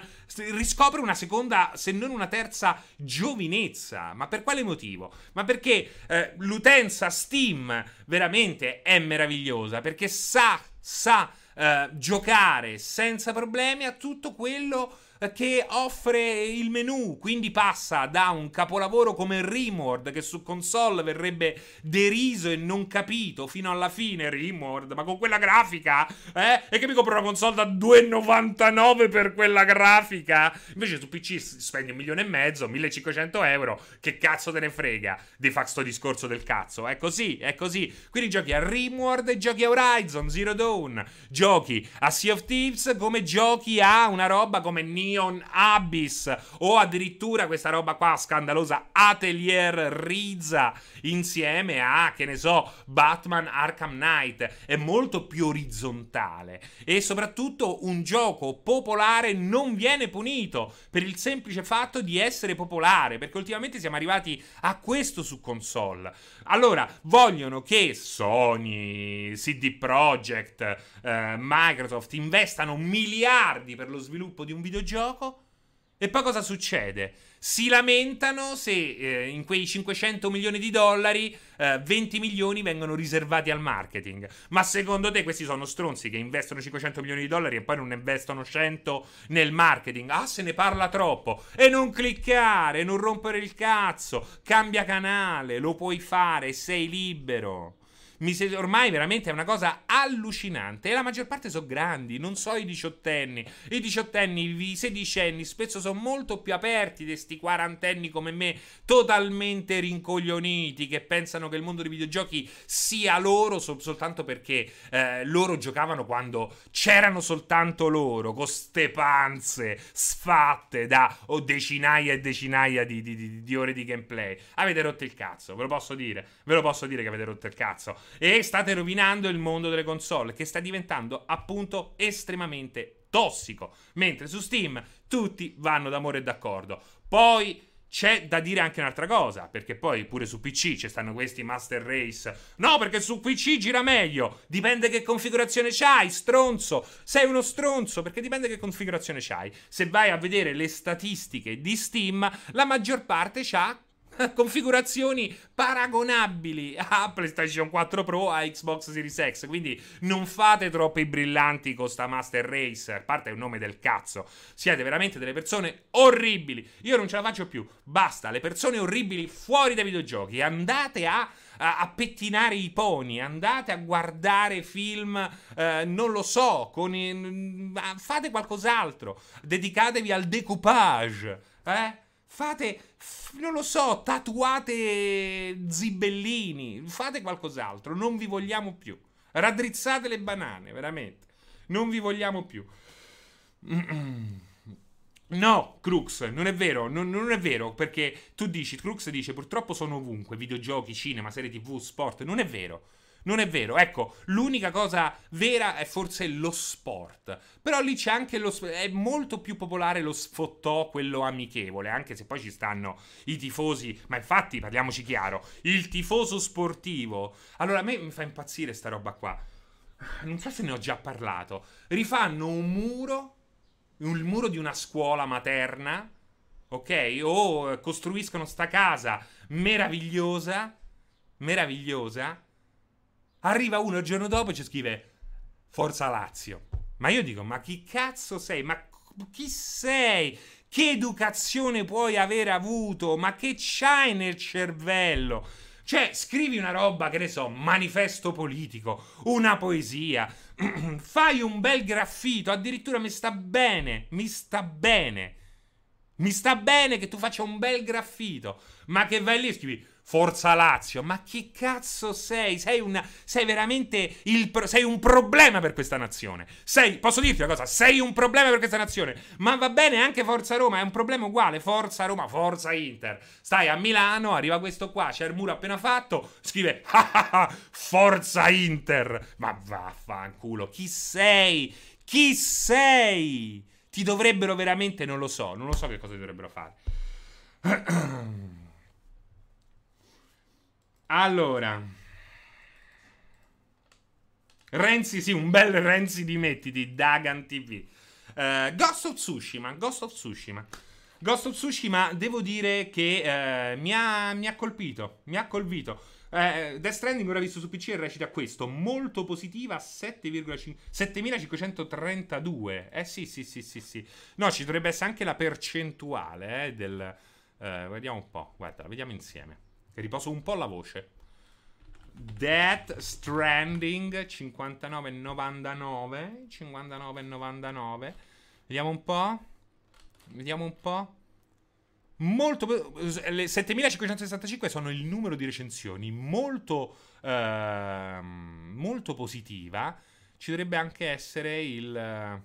riscopre una seconda, se non una terza giovinezza. Ma per quale motivo? Ma perché eh, l'utenza Steam veramente è meravigliosa, perché sa, sa eh, giocare senza problemi a tutto quello che offre il menu, quindi passa da un capolavoro come Rimworld, che su console verrebbe deriso e non capito, fino alla fine Rimworld, ma con quella grafica, eh? E che mi compro una console da due e novantanove per quella grafica? Invece su P C spendi un milione e mezzo, millecinquecento euro, che cazzo te ne frega di fare sto discorso del cazzo? È così, è così. Quindi giochi a Rimworld e giochi a Horizon Zero Dawn, giochi a Sea of Thieves come giochi a una roba come Neon Abyss, o addirittura questa roba qua scandalosa Atelier Rizza, insieme a, che ne so, Batman Arkham Knight. È molto più orizzontale e soprattutto un gioco popolare non viene punito per il semplice fatto di essere popolare, perché ultimamente siamo arrivati a questo su console. Allora vogliono che Sony, C D Projekt, eh, Microsoft investano miliardi per lo sviluppo di un videogioco. E poi cosa succede? Si lamentano se eh, in quei cinquecento milioni di dollari eh, venti milioni vengono riservati al marketing. Ma secondo te questi sono stronzi che investono cinquecento milioni di dollari e poi non investono cento nel marketing? Ah, se ne parla troppo. E non cliccare, non rompere il cazzo, cambia canale, lo puoi fare, sei libero. Mi se... Ormai veramente è una cosa allucinante. E la maggior parte sono grandi, non so i diciottenni. I diciottenni, i sedicenni spesso sono molto più aperti di sti quarantenni come me, totalmente rincoglioniti, che pensano che il mondo dei videogiochi sia loro sol soltanto perché eh, loro giocavano quando c'erano soltanto loro, con ste panze sfatte da oh, decinaia e decinaia di, di, di, di ore di gameplay. Avete rotto il cazzo, ve lo posso dire. Ve lo posso dire che avete rotto il cazzo. E state rovinando il mondo delle console, che sta diventando appunto estremamente tossico, mentre su Steam tutti vanno d'amore e d'accordo. Poi c'è da dire anche un'altra cosa, perché poi pure su P C ci stanno questi Master Race. No, perché su P C gira meglio. Dipende che configurazione c'hai, stronzo. Sei uno stronzo, perché dipende che configurazione c'hai. Se vai a vedere le statistiche di Steam, la maggior parte c'ha configurazioni paragonabili a PlayStation quattro Pro, a Xbox Series X. Quindi non fate troppi brillanti con sta Master Race, a parte un nome del cazzo. Siete veramente delle persone orribili. Io non ce la faccio più. Basta, le persone orribili fuori dai videogiochi. Andate a a pettinare i pony, andate a guardare film, eh, non lo so, con i... fate qualcos'altro, dedicatevi al decoupage, eh? Fate, non lo so, tatuate zibellini, fate qualcos'altro, non vi vogliamo più. Raddrizzate le banane, veramente, non vi vogliamo più. No, Crux, non è vero, non, non è vero, perché tu dici, Crux dice, purtroppo sono ovunque, videogiochi, cinema, serie tv, sport, non è vero. Non è vero, ecco, l'unica cosa vera è forse lo sport. Però lì c'è anche lo sport, è molto più popolare lo sfottò, quello amichevole, anche se poi ci stanno i tifosi, ma infatti parliamoci chiaro, il tifoso sportivo. Allora a me mi fa impazzire sta roba qua. Non so se ne ho già parlato. Rifanno un muro, il muro di una scuola materna, ok? O costruiscono sta casa meravigliosa, meravigliosa. Arriva uno il giorno dopo e ci scrive Forza Lazio. Ma io dico, ma chi cazzo sei? Ma chi sei? Che educazione puoi aver avuto? Ma che c'hai nel cervello? Cioè, scrivi una roba, che ne so, manifesto politico, una poesia, fai un bel graffito, addirittura mi sta bene, mi sta bene, mi sta bene che tu faccia un bel graffito, ma che vai lì e scrivi Forza Lazio, ma che cazzo sei? Sei, una, sei veramente il pro, sei un problema per questa nazione. Sei, posso dirti una cosa? Sei un problema per questa nazione. Ma va bene anche Forza Roma, è un problema uguale. Forza Roma, Forza Inter. Stai a Milano, arriva questo qua, c'è il muro appena fatto, scrive ah ah ah, Forza Inter. Ma vaffanculo, chi sei? Chi sei? Ti dovrebbero veramente, non lo so, non lo so che cosa ti dovrebbero fare. Allora, Renzi, sì, un bel Renzi dimettiti, Dagan T V. uh, Ghost of Tsushima, Ghost of Tsushima Ghost of Tsushima, devo dire che uh, mi, ha, mi ha colpito, mi ha colpito. uh, Death Stranding ora visto su P C e recita questo, molto positiva, settemilacinquecentotrentadue. Eh sì, sì, sì, sì, sì. No, ci dovrebbe essere anche la percentuale eh, del, uh, vediamo un po', guarda, la vediamo insieme. Riposo un po' la voce. Death Stranding cinquantanove virgola novantanove cinquantanove virgola novantanove. Vediamo un po'. Vediamo un po'. Molto. Le settemilacinquecentosessantacinque sono il numero di recensioni. Molto eh, molto positiva. Ci dovrebbe anche essere il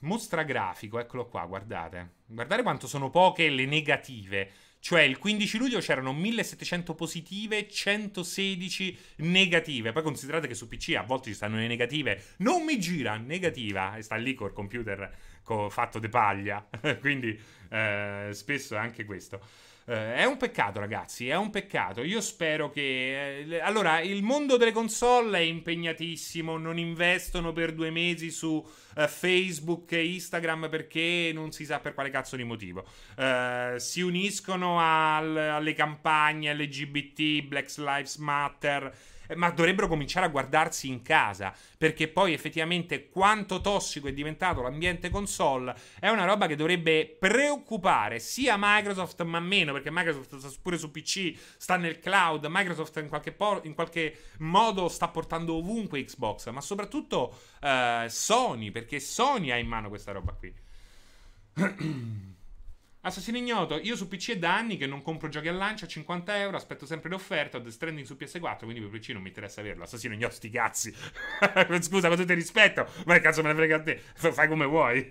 mostra grafico, eccolo qua, guardate. Guardate quanto sono poche le negative. Cioè il quindici luglio c'erano millesettecento positive, centosedici negative. Poi considerate che su P C a volte ci stanno le negative. Non mi gira, negativa. E sta lì col computer co- fatto de paglia. Quindi eh, spesso è anche questo. Eh, è un peccato ragazzi, è un peccato. Io spero che... Eh, allora, il mondo delle console è impegnatissimo. Non investono per due mesi su eh, Facebook e Instagram perché non si sa per quale cazzo di motivo. Eh, si uniscono alle campagne L G B T, Black Lives Matter, ma dovrebbero cominciare a guardarsi in casa, perché poi effettivamente quanto tossico è diventato l'ambiente console è una roba che dovrebbe preoccupare sia Microsoft, ma meno, perché Microsoft pure su P C sta nel cloud, Microsoft in qualche, por- in qualche modo sta portando ovunque Xbox, ma soprattutto eh, Sony, perché Sony ha in mano questa roba qui. Assassino ignoto, io su P C è da anni che non compro giochi al lancio a cinquanta euro, aspetto sempre l'offerta, ho Death Stranding su P S quattro, quindi per P C non mi interessa averlo. Assassino ignoto, sti cazzi. Scusa, con tutto il rispetto, ma che cazzo me ne frega a te, fai come vuoi.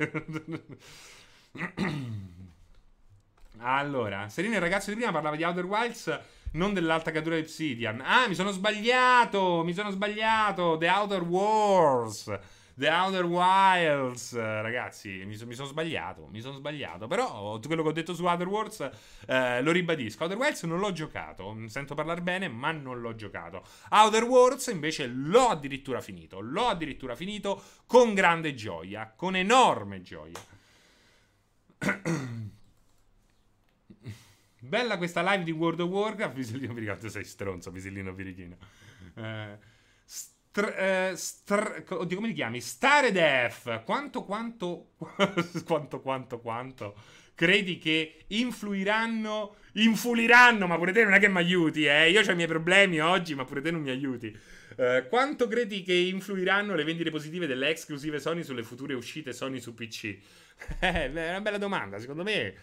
Allora, Serino, il ragazzo di prima parlava di Outer Wilds, non dell'alta cattura di Obsidian. Ah, mi sono sbagliato, mi sono sbagliato, The Outer Wars, The Outer Wilds, ragazzi, mi, so, mi sono sbagliato, mi sono sbagliato, però quello che ho detto su Outer Worlds eh, lo ribadisco. Outer Wilds non l'ho giocato, sento parlare bene, ma non l'ho giocato. Outer Worlds invece l'ho addirittura finito, l'ho addirittura finito con grande gioia, con enorme gioia. Bella questa live di World of Warcraft, Visillino Birichino, sei stronzo, Pisellino Birichino. Eh... Uh, str- oddio, come li chiami? Stare Def. Quanto, quanto, quanto, quanto, quanto credi che influiranno? Influiranno, ma pure te non è che mi aiuti, eh? Io ho i miei problemi oggi, ma pure te non mi aiuti. Uh, quanto credi che influiranno le vendite positive delle esclusive Sony sulle future uscite Sony su P C? È una bella domanda. Secondo me,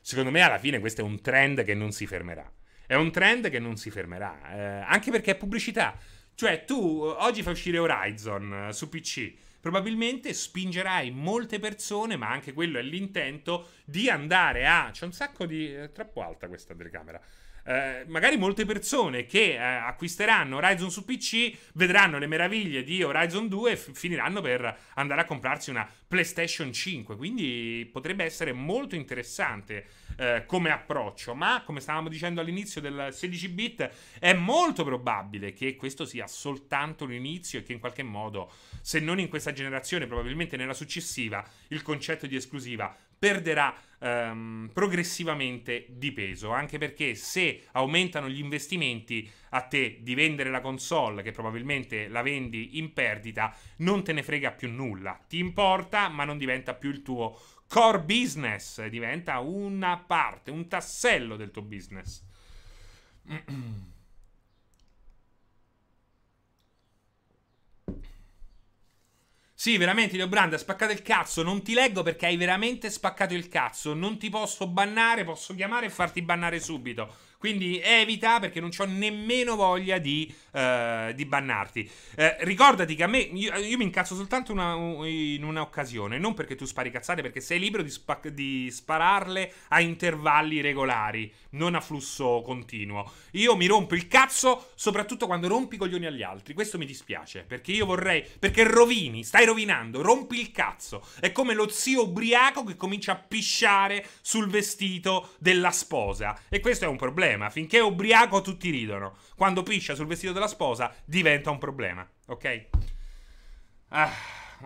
secondo me, alla fine, questo è un trend che non si fermerà. È un trend che non si fermerà, eh, anche perché è pubblicità. Cioè tu oggi fai uscire Horizon su P C, probabilmente spingerai molte persone, ma anche quello è l'intento, di andare a... C'è un sacco di... è troppo alta questa telecamera. eh, magari molte persone che eh, acquisteranno Horizon su P C vedranno le meraviglie di Horizon due e finiranno per andare a comprarsi una PlayStation cinque, quindi potrebbe essere molto interessante eh, come approccio, ma come stavamo dicendo all'inizio del sedici bit è molto probabile che questo sia soltanto l'inizio e che in qualche modo, se non in questa generazione, probabilmente nella successiva, il concetto di esclusiva perderà ehm, progressivamente di peso, anche perché se aumentano gli investimenti, a te di vendere la console, che probabilmente la vendi in perdita, non te ne frega più nulla, ti importa ma non diventa più il tuo core business, diventa una parte, un tassello del tuo business. Sì, veramente, Leo Brand, ha spaccato il cazzo, non ti leggo perché hai veramente spaccato il cazzo, non ti posso bannare, posso chiamare e farti bannare subito, quindi evita perché non c'ho nemmeno voglia di, uh, di bannarti. Eh, ricordati che a me, io, io mi incazzo soltanto una, in un'occasione, non perché tu spari cazzate, perché sei libero di, spa di spararle a intervalli regolari, non a flusso continuo. Io mi rompo il cazzo soprattutto quando rompi i coglioni agli altri, questo mi dispiace, perché io vorrei, perché rovini, stai rovinando, rompi il cazzo, è come lo zio ubriaco che comincia a pisciare sul vestito della sposa, e questo è un problema, finché è ubriaco tutti ridono, quando piscia sul vestito della sposa diventa un problema, ok? Ah,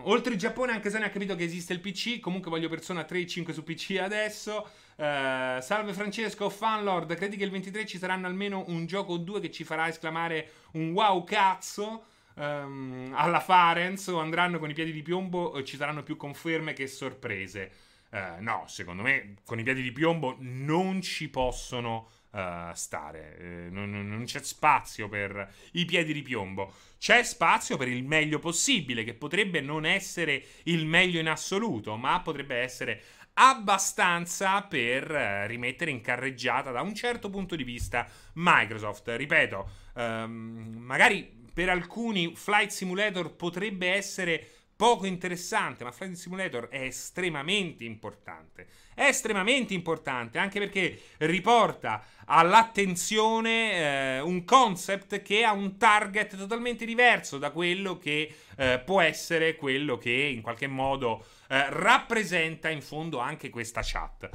oltre il Giappone anche se ne ha capito che esiste il P C, comunque voglio Persona tre e cinque su P C adesso. Uh, salve Francesco, Fanlord, credi che il ventitré ci saranno almeno un gioco o due che ci farà esclamare un wow cazzo? Um, alla Farenz o andranno con i piedi di piombo o ci saranno più conferme che sorprese? Uh, no, secondo me con i piedi di piombo non ci possono uh, stare, uh, non, non c'è spazio per i piedi di piombo, c'è spazio per il meglio possibile, che potrebbe non essere il meglio in assoluto, ma potrebbe essere abbastanza per rimettere in carreggiata da un certo punto di vista Microsoft. Ripeto, ehm, magari per alcuni Flight Simulator potrebbe essere poco interessante, ma Flight Simulator è estremamente importante, è estremamente importante anche perché riporta all'attenzione eh, un concept che ha un target totalmente diverso da quello che eh, può essere quello che in qualche modo eh, rappresenta in fondo anche questa chat.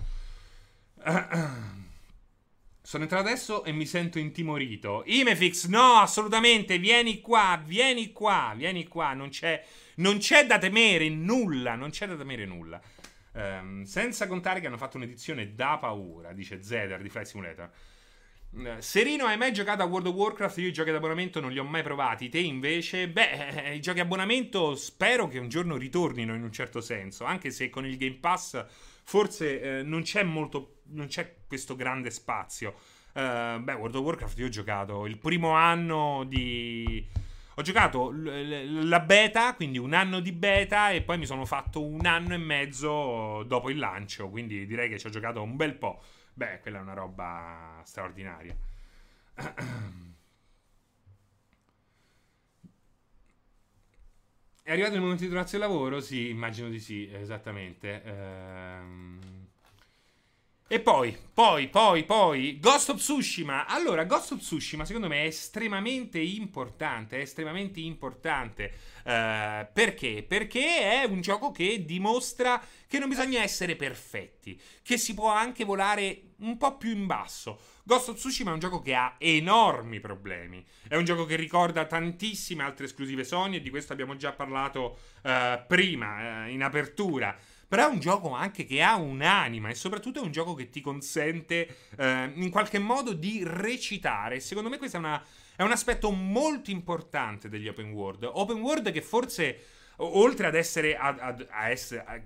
Sono entrato adesso e mi sento intimorito. Imefix, no, assolutamente, vieni qua, vieni qua, vieni qua, non c'è non c'è da temere nulla, non c'è da temere nulla. Um, senza contare che hanno fatto un'edizione da paura, dice Zeder di Flight Simulator. Uh, Serino, hai mai giocato a World of Warcraft? Io i giochi ad abbonamento non li ho mai provati, te invece? Beh, i giochi ad abbonamento spero che un giorno ritornino in un certo senso, anche se con il Game Pass forse eh, non c'è molto, non c'è questo grande spazio. Uh, beh, World of Warcraft io ho giocato il primo anno di... Ho giocato la beta, quindi un anno di beta, e poi mi sono fatto un anno e mezzo dopo il lancio, quindi direi che ci ho giocato un bel po'. Beh, quella è una roba straordinaria. È arrivato il momento di trovarsi al lavoro? Sì, immagino di sì, esattamente. Ehm... E poi, poi, poi, poi, Ghost of Tsushima. Allora, Ghost of Tsushima secondo me è estremamente importante, è estremamente importante. Uh, perché? Perché è un gioco che dimostra che non bisogna essere perfetti, che si può anche volare un po' più in basso. Ghost of Tsushima è un gioco che ha enormi problemi, è un gioco che ricorda tantissime altre esclusive Sony, e di questo abbiamo già parlato uh, prima, uh, in apertura. Però è un gioco anche che ha un'anima, e soprattutto è un gioco che ti consente eh, in qualche modo di recitare. Secondo me questo è, una, è un aspetto molto importante degli open world. Open world che forse, oltre ad essere... Ad, ad, a essere a,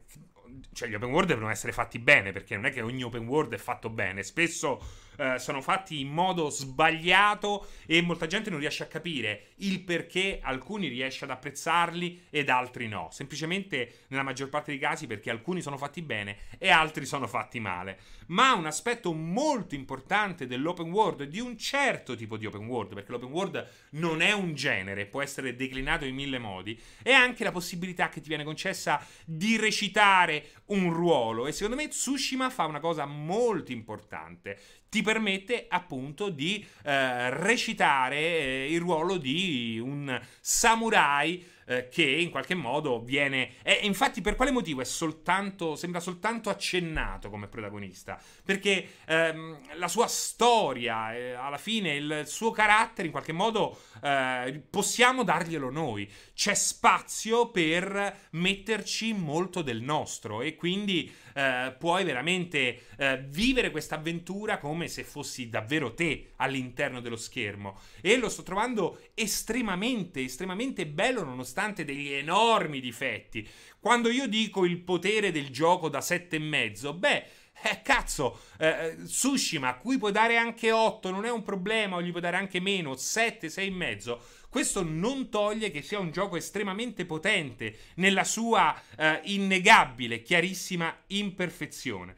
cioè gli open world devono essere fatti bene, perché non è che ogni open world è fatto bene, spesso eh, sono fatti in modo sbagliato e molta gente non riesce a capire il perché alcuni riesce ad apprezzarli ed altri no, semplicemente nella maggior parte dei casi perché alcuni sono fatti bene e altri sono fatti male. Ma un aspetto molto importante dell'open world, di un certo tipo di open world, perché l'open world non è un genere, può essere declinato in mille modi, è anche la possibilità che ti viene concessa di recitare un ruolo, e secondo me Tsushima fa una cosa molto importante. ti permette appunto di eh, recitare eh, il ruolo di un samurai eh, che in qualche modo viene... E eh, infatti per quale motivo è soltanto, sembra soltanto accennato come protagonista? Perché ehm, la sua storia, eh, alla fine il suo carattere in qualche modo eh, possiamo darglielo noi. C'è spazio per metterci molto del nostro e quindi... Uh, puoi veramente uh, vivere questa avventura come se fossi davvero te all'interno dello schermo, e lo sto trovando estremamente estremamente bello nonostante degli enormi difetti. Quando io dico il potere del gioco da sette e mezzo, beh, eh, cazzo, eh, Tsushima, a cui puoi dare anche otto, non è un problema, o gli puoi dare anche meno, sette, sei e mezzo. Questo non toglie che sia un gioco estremamente potente nella sua eh, innegabile, chiarissima imperfezione.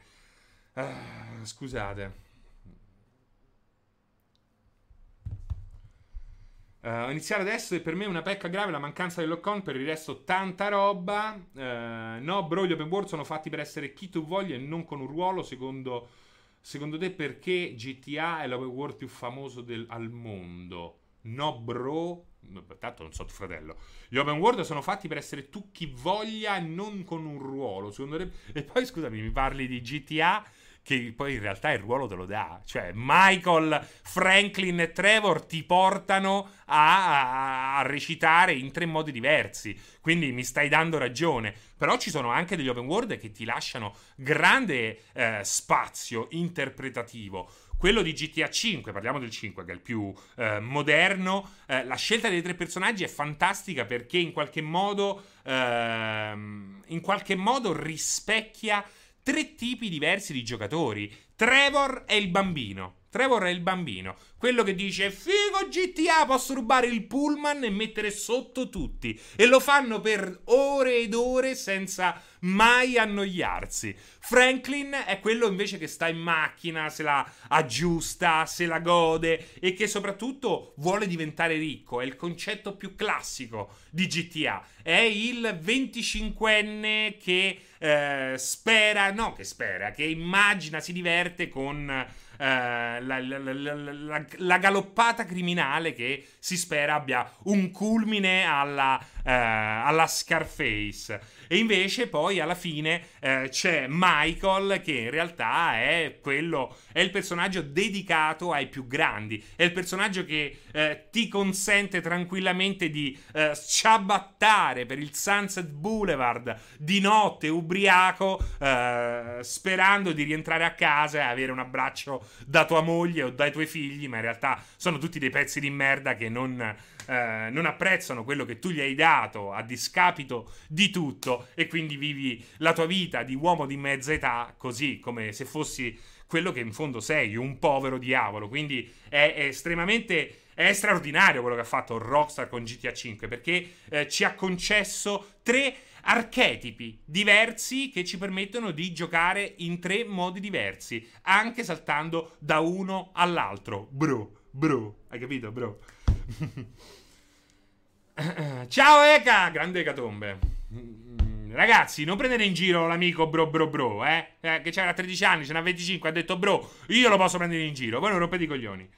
Ah, scusate. Uh, iniziare adesso è per me una pecca grave, la mancanza del lock-on, per il resto tanta roba. Uh, no, bro, gli open world sono fatti per essere chi tu voglia e non con un ruolo. Secondo, secondo te perché G T A è l'open world più famoso del, al mondo? No, bro, tanto non so tuo fratello. Gli open world sono fatti per essere tu chi voglia e non con un ruolo, secondo te. E poi scusami, mi parli di G T A, che poi in realtà il ruolo te lo dà. Cioè Michael, Franklin e Trevor ti portano a, a, a recitare in tre modi diversi. Quindi mi stai dando ragione. Però ci sono anche degli open world che ti lasciano grande eh, spazio interpretativo. Quello di G T A cinque, parliamo del cinque, che è il più eh, moderno. Eh, la scelta dei tre personaggi è fantastica perché in qualche modo, ehm, in qualche modo rispecchia tre tipi diversi di giocatori. Trevor è il bambino. Trevor è il bambino, quello che dice: figo G T A, posso rubare il pullman e mettere sotto tutti. E lo fanno per ore ed ore senza mai annoiarsi. Franklin è quello invece che sta in macchina, se la aggiusta, se la gode, e che soprattutto vuole diventare ricco. È il concetto più classico di G T A. È il venticinquenne che eh, spera, no che spera, che immagina, si diverte con... Uh, la, la, la, la, la galoppata criminale che si spera abbia un culmine alla, uh, alla Scarface. E invece poi alla fine uh, c'è Michael, che in realtà è quello, è il personaggio dedicato ai più grandi, è il personaggio che uh, ti consente tranquillamente di uh, sciabattare per il Sunset Boulevard di notte ubriaco, uh, sperando di rientrare a casa e avere un abbraccio da tua moglie o dai tuoi figli, ma in realtà sono tutti dei pezzi di merda che non, eh, non apprezzano quello che tu gli hai dato a discapito di tutto, e quindi vivi la tua vita di uomo di mezza età così, come se fossi quello che in fondo sei, un povero diavolo. Quindi è, è estremamente... È straordinario quello che ha fatto Rockstar con G T A cinque, perché eh, ci ha concesso tre archetipi diversi che ci permettono di giocare in tre modi diversi, anche saltando da uno all'altro. Bro, bro, hai capito, bro? Ciao Eka, grande Ecatombe. Ragazzi, non prendete in giro l'amico bro bro bro, eh? eh che c'era a tredici anni, ce n'ha venticinque, ha detto bro, io lo posso prendere in giro, voi non rompete i coglioni.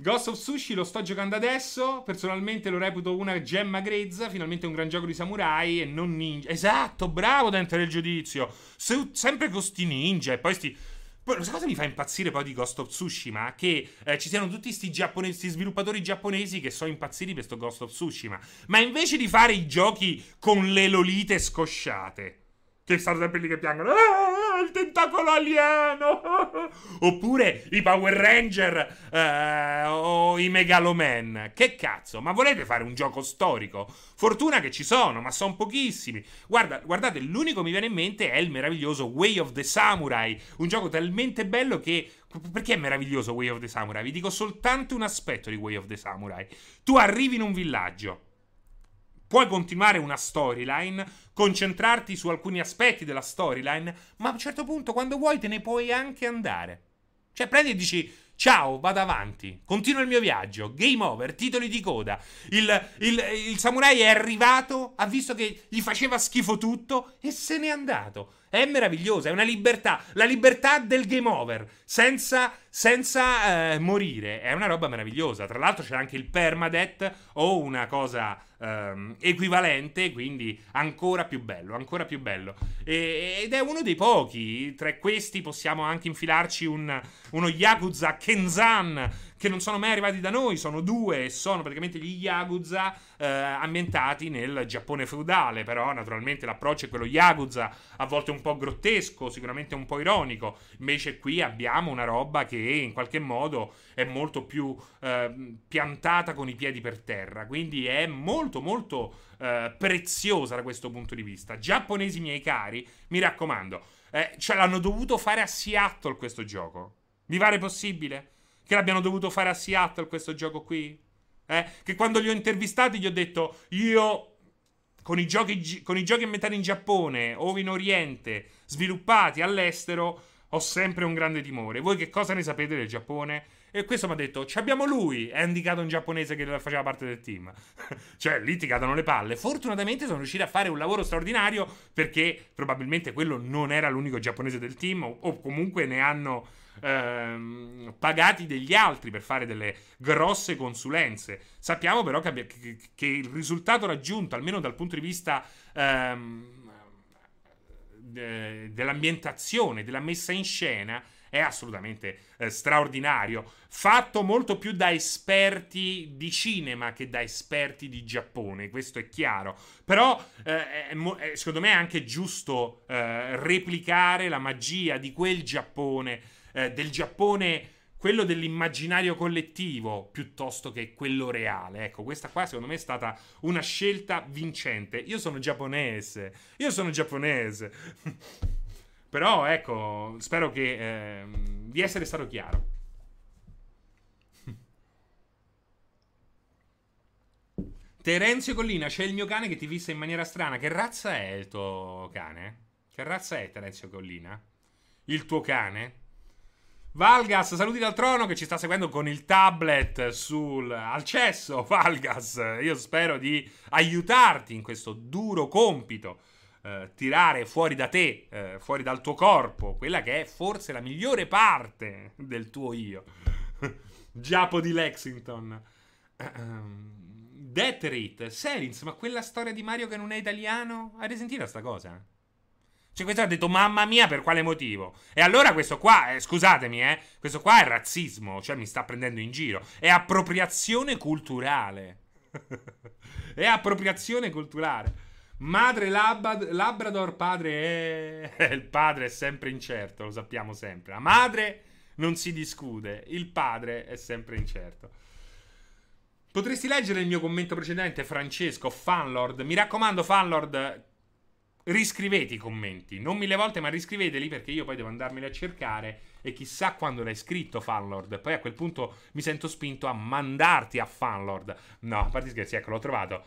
Ghost of Sushi lo sto giocando adesso, personalmente lo reputo una gemma grezza, finalmente un gran gioco di samurai e non ninja. Esatto, bravo dentro del giudizio. Se, sempre con sti ninja e poi sti... Poi, cosa mi fa impazzire poi di Ghost of Tsushima? Che eh, ci siano tutti sti, giappone- sti sviluppatori giapponesi che sono impazziti per sto Ghost of Tsushima. Ma invece di fare i giochi con le lolite scosciate, che stanno sempre lì che piangono, ah, il tentacolo alieno, oppure i Power Ranger eh, o i Megaloman. Che cazzo, ma volete fare un gioco storico? Fortuna che ci sono, ma sono pochissimi. Guarda, guardate, l'unico che mi viene in mente è il meraviglioso Way of the Samurai, un gioco talmente bello che... Perché è meraviglioso Way of the Samurai? Vi dico soltanto un aspetto di Way of the Samurai. Tu arrivi in un villaggio, puoi continuare una storyline, concentrarti su alcuni aspetti della storyline, ma a un certo punto, quando vuoi, te ne puoi anche andare. Cioè, prendi e dici, Ciao, vado avanti, continuo il mio viaggio. Game over, titoli di coda. Il, il, il samurai è arrivato, ha visto che gli faceva schifo tutto e se n'è andato. È meravigliosa, è una libertà. La libertà del game over, senza, senza eh, morire. È una roba meravigliosa. Tra l'altro c'è anche il permadeath o una cosa ehm, equivalente, quindi ancora più bello, ancora più bello. E, ed è uno dei pochi. Tra questi possiamo anche infilarci un, uno Yakuza Kenzan, che non sono mai arrivati da noi, sono due, sono praticamente gli Yakuza eh, ambientati nel Giappone feudale, però naturalmente l'approccio è quello Yakuza, a volte un po' grottesco, sicuramente un po' ironico, invece qui abbiamo una roba che in qualche modo è molto più eh, piantata con i piedi per terra, quindi è molto molto eh, preziosa da questo punto di vista. Giapponesi miei cari, mi raccomando, eh, ce l'hanno dovuto fare a Seattle questo gioco, vi pare possibile? Che l'abbiano dovuto fare a Seattle questo gioco qui? Eh? Che quando li ho intervistati gli ho detto, io con i giochi, con i giochi inventati in Giappone o in Oriente, sviluppati all'estero, ho sempre un grande timore. Voi che cosa ne sapete del Giappone? E questo mi ha detto, ci abbiamo lui, è indicato un giapponese che faceva parte del team. Cioè, lì ti cadono le palle. Fortunatamente sono riusciti a fare un lavoro straordinario, perché probabilmente quello non era l'unico giapponese del team, o, o comunque ne hanno... Ehm, pagati degli altri per fare delle grosse consulenze. Sappiamo però che, che, che il risultato raggiunto, almeno dal punto di vista ehm, de, dell'ambientazione, della messa in scena, è assolutamente eh, straordinario, fatto molto più da esperti di cinema che da esperti di Giappone, questo è chiaro, però eh, è, secondo me è anche giusto eh, replicare la magia di quel Giappone, del Giappone, quello dell'immaginario collettivo, piuttosto che quello reale. Ecco, questa qua secondo me è stata una scelta vincente. Io sono giapponese, io sono giapponese. Però ecco, spero che eh, di essere stato chiaro. Terenzio Collina, c'è il mio cane che ti visse in maniera strana. Che razza è il tuo cane? Che razza è Terenzio Collina? Il tuo cane? Valgas, saluti dal trono, che ci sta seguendo con il tablet sul, al cesso. Valgas, io spero di aiutarti in questo duro compito, eh, tirare fuori da te, eh, fuori dal tuo corpo, quella che è forse la migliore parte del tuo io. Giapo di Lexington. Death Rate, Serins, ma quella storia di Mario che non è italiano? Hai sentito sta cosa? Cioè, questo ha detto, mamma mia, per quale motivo? E allora questo qua, eh, scusatemi, eh, questo qua è razzismo, cioè mi sta prendendo in giro. È appropriazione culturale. È appropriazione culturale. Madre Labad- Labrador, padre è... Il padre è sempre incerto, lo sappiamo sempre. La madre non si discute, il padre è sempre incerto. Potresti leggere il mio commento precedente, Francesco, Fanlord. Mi raccomando, Fanlord... Riscrivete i commenti, non mille volte, ma riscriveteli, perché io poi devo andarmeli a cercare e chissà quando l'hai scritto, Fanlord. Poi a quel punto mi sento spinto a mandarti a Fanlord. No, a parte scherzi, ecco, l'ho trovato.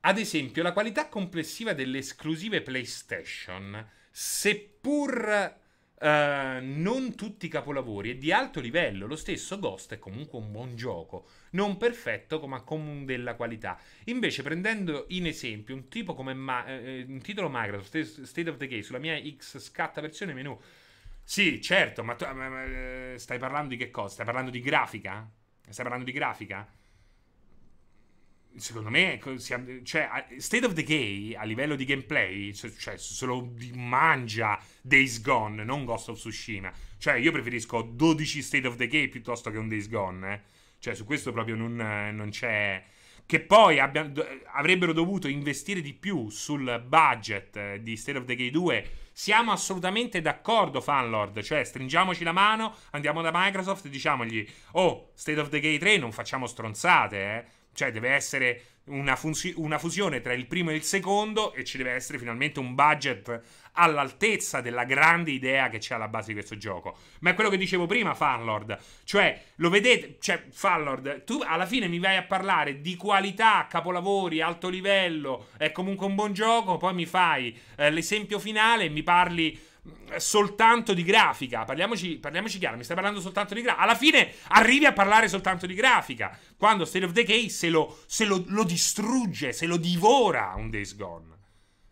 Ad esempio, la qualità complessiva delle esclusive PlayStation, seppur eh, non tutti i capolavori, è di alto livello. Lo stesso Ghost è comunque un buon gioco, non perfetto, ma con della qualità. Invece, prendendo in esempio un tipo come ma- eh, un titolo Microsoft, State of Decay, sulla mia X scatta versione menu. Sì, certo, ma tu, eh, stai parlando di che cosa? Stai parlando di grafica? Stai parlando di grafica? Secondo me, cioè, State of Decay a livello di gameplay, cioè, se lo mangia Days Gone, non Ghost of Tsushima. Cioè, io preferisco dodici State of Decay piuttosto che un Days Gone, eh. Cioè, su questo proprio non, non c'è... Che poi abbia, avrebbero dovuto investire di più sul budget di State of Decay due. Siamo assolutamente d'accordo, Fanlord. Cioè, stringiamoci la mano, andiamo da Microsoft e diciamogli, oh, State of Decay tre non facciamo stronzate, eh. Cioè, deve essere una, funzi- una fusione tra il primo e il secondo, e ci deve essere finalmente un budget all'altezza della grande idea che c'è alla base di questo gioco. Ma è quello che dicevo prima, Fanlord. Cioè, lo vedete, cioè, Fanlord, tu alla fine mi vai a parlare di qualità, capolavori, alto livello, è comunque un buon gioco, poi mi fai eh, l'esempio finale e mi parli soltanto di grafica. Parliamoci, parliamoci chiaro, mi stai parlando soltanto di grafica. Alla fine arrivi a parlare soltanto di grafica, quando State of Decay se lo, se lo, lo distrugge, se lo divora un Days Gone,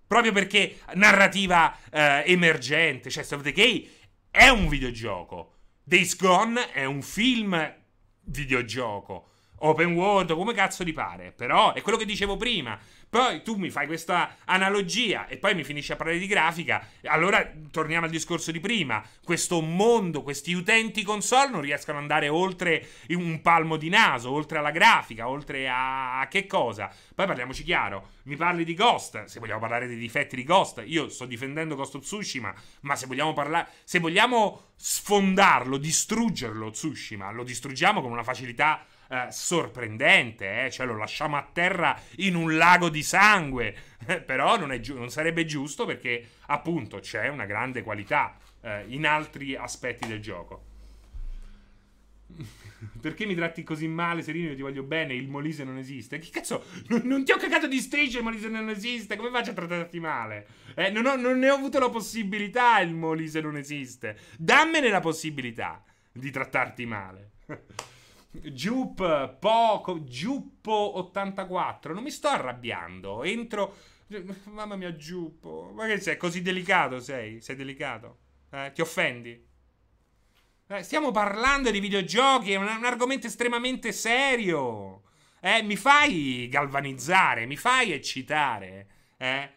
proprio perché narrativa eh, emergente. Cioè State of Decay è un videogioco, Days Gone è un film videogioco, open world, come cazzo ti pare. Però è quello che dicevo prima. Poi tu mi fai questa analogia e poi mi finisci a parlare di grafica. Allora torniamo al discorso di prima. Questo mondo, questi utenti console non riescono ad andare oltre un palmo di naso, oltre alla grafica, oltre a, a che cosa? Poi parliamoci chiaro, mi parli di Ghost, se vogliamo parlare dei difetti di Ghost. Io sto difendendo Ghost of Tsushima, ma se vogliamo parlare, se vogliamo sfondarlo, distruggerlo Tsushima, lo distruggiamo con una facilità Eh, sorprendente, eh? Cioè lo lasciamo a terra in un lago di sangue. Però non, è giu- non sarebbe giusto, perché appunto c'è una grande qualità eh, in altri aspetti del gioco. Perché mi tratti così male, Serino? Io ti voglio bene, il Molise non esiste. Che cazzo, non, non ti ho cagato di stage, il Molise non esiste, come faccio a trattarti male? Eh, non, ho, non ne ho avuto la possibilità, il Molise non esiste. Dammene la possibilità di trattarti male. Giup, poco, Giuppo ottantaquattro. Non mi sto arrabbiando. Entro. Mamma mia, Giuppo. Ma che sei? Così delicato sei? Sei delicato? Eh, ti offendi? Eh, stiamo parlando di videogiochi. È un, un argomento estremamente serio. Eh, mi fai galvanizzare, mi fai eccitare. Eh.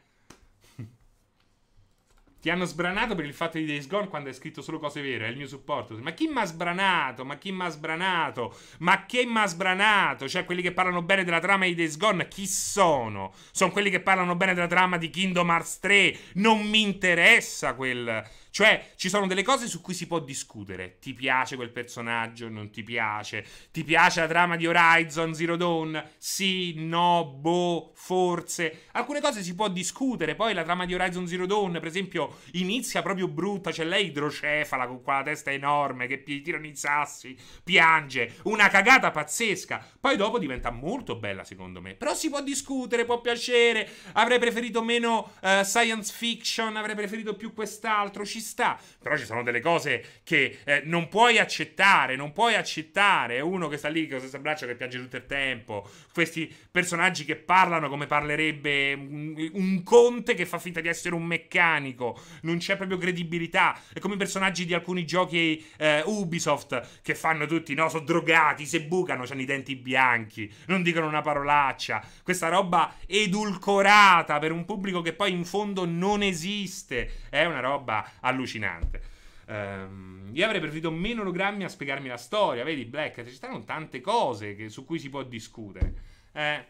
Ti hanno sbranato per il fatto di Days Gone quando hai scritto solo cose vere, è il mio supporto. Ma chi mi ha sbranato? Ma chi mi ha sbranato? Ma chi mi ha sbranato? Cioè, quelli che parlano bene della trama di Days Gone, chi sono? Sono quelli che parlano bene della trama di Kingdom Hearts tre. Non mi interessa quel... Cioè, ci sono delle cose su cui si può discutere. Ti piace quel personaggio? Non ti piace? Ti piace la trama di Horizon Zero Dawn? Sì, no, boh, forse. Alcune cose si può discutere. Poi la trama di Horizon Zero Dawn, per esempio, inizia proprio brutta, cioè lei idrocefala con quella testa enorme che tirano i sassi, piange, una cagata pazzesca. Poi dopo diventa molto bella, secondo me. Però si può discutere, può piacere. Avrei preferito meno uh, science fiction, avrei preferito più quest'altro, ci sta. Però ci sono delle cose che eh, non puoi accettare, non puoi accettare. Uno che sta lì con questa braccia che piange tutto il tempo, questi personaggi che parlano come parlerebbe un, un conte che fa finta di essere un meccanico. Non c'è proprio credibilità. È come i personaggi di alcuni giochi eh, Ubisoft, che fanno tutti, no, sono drogati, se bucano, hanno i denti bianchi, non dicono una parolaccia. Questa roba edulcorata per un pubblico che poi in fondo non esiste. È una roba allucinante. Um, io avrei preferito meno ologrammi a spiegarmi la storia. Vedi, Black, ci stanno tante cose che, su cui si può discutere. Eh...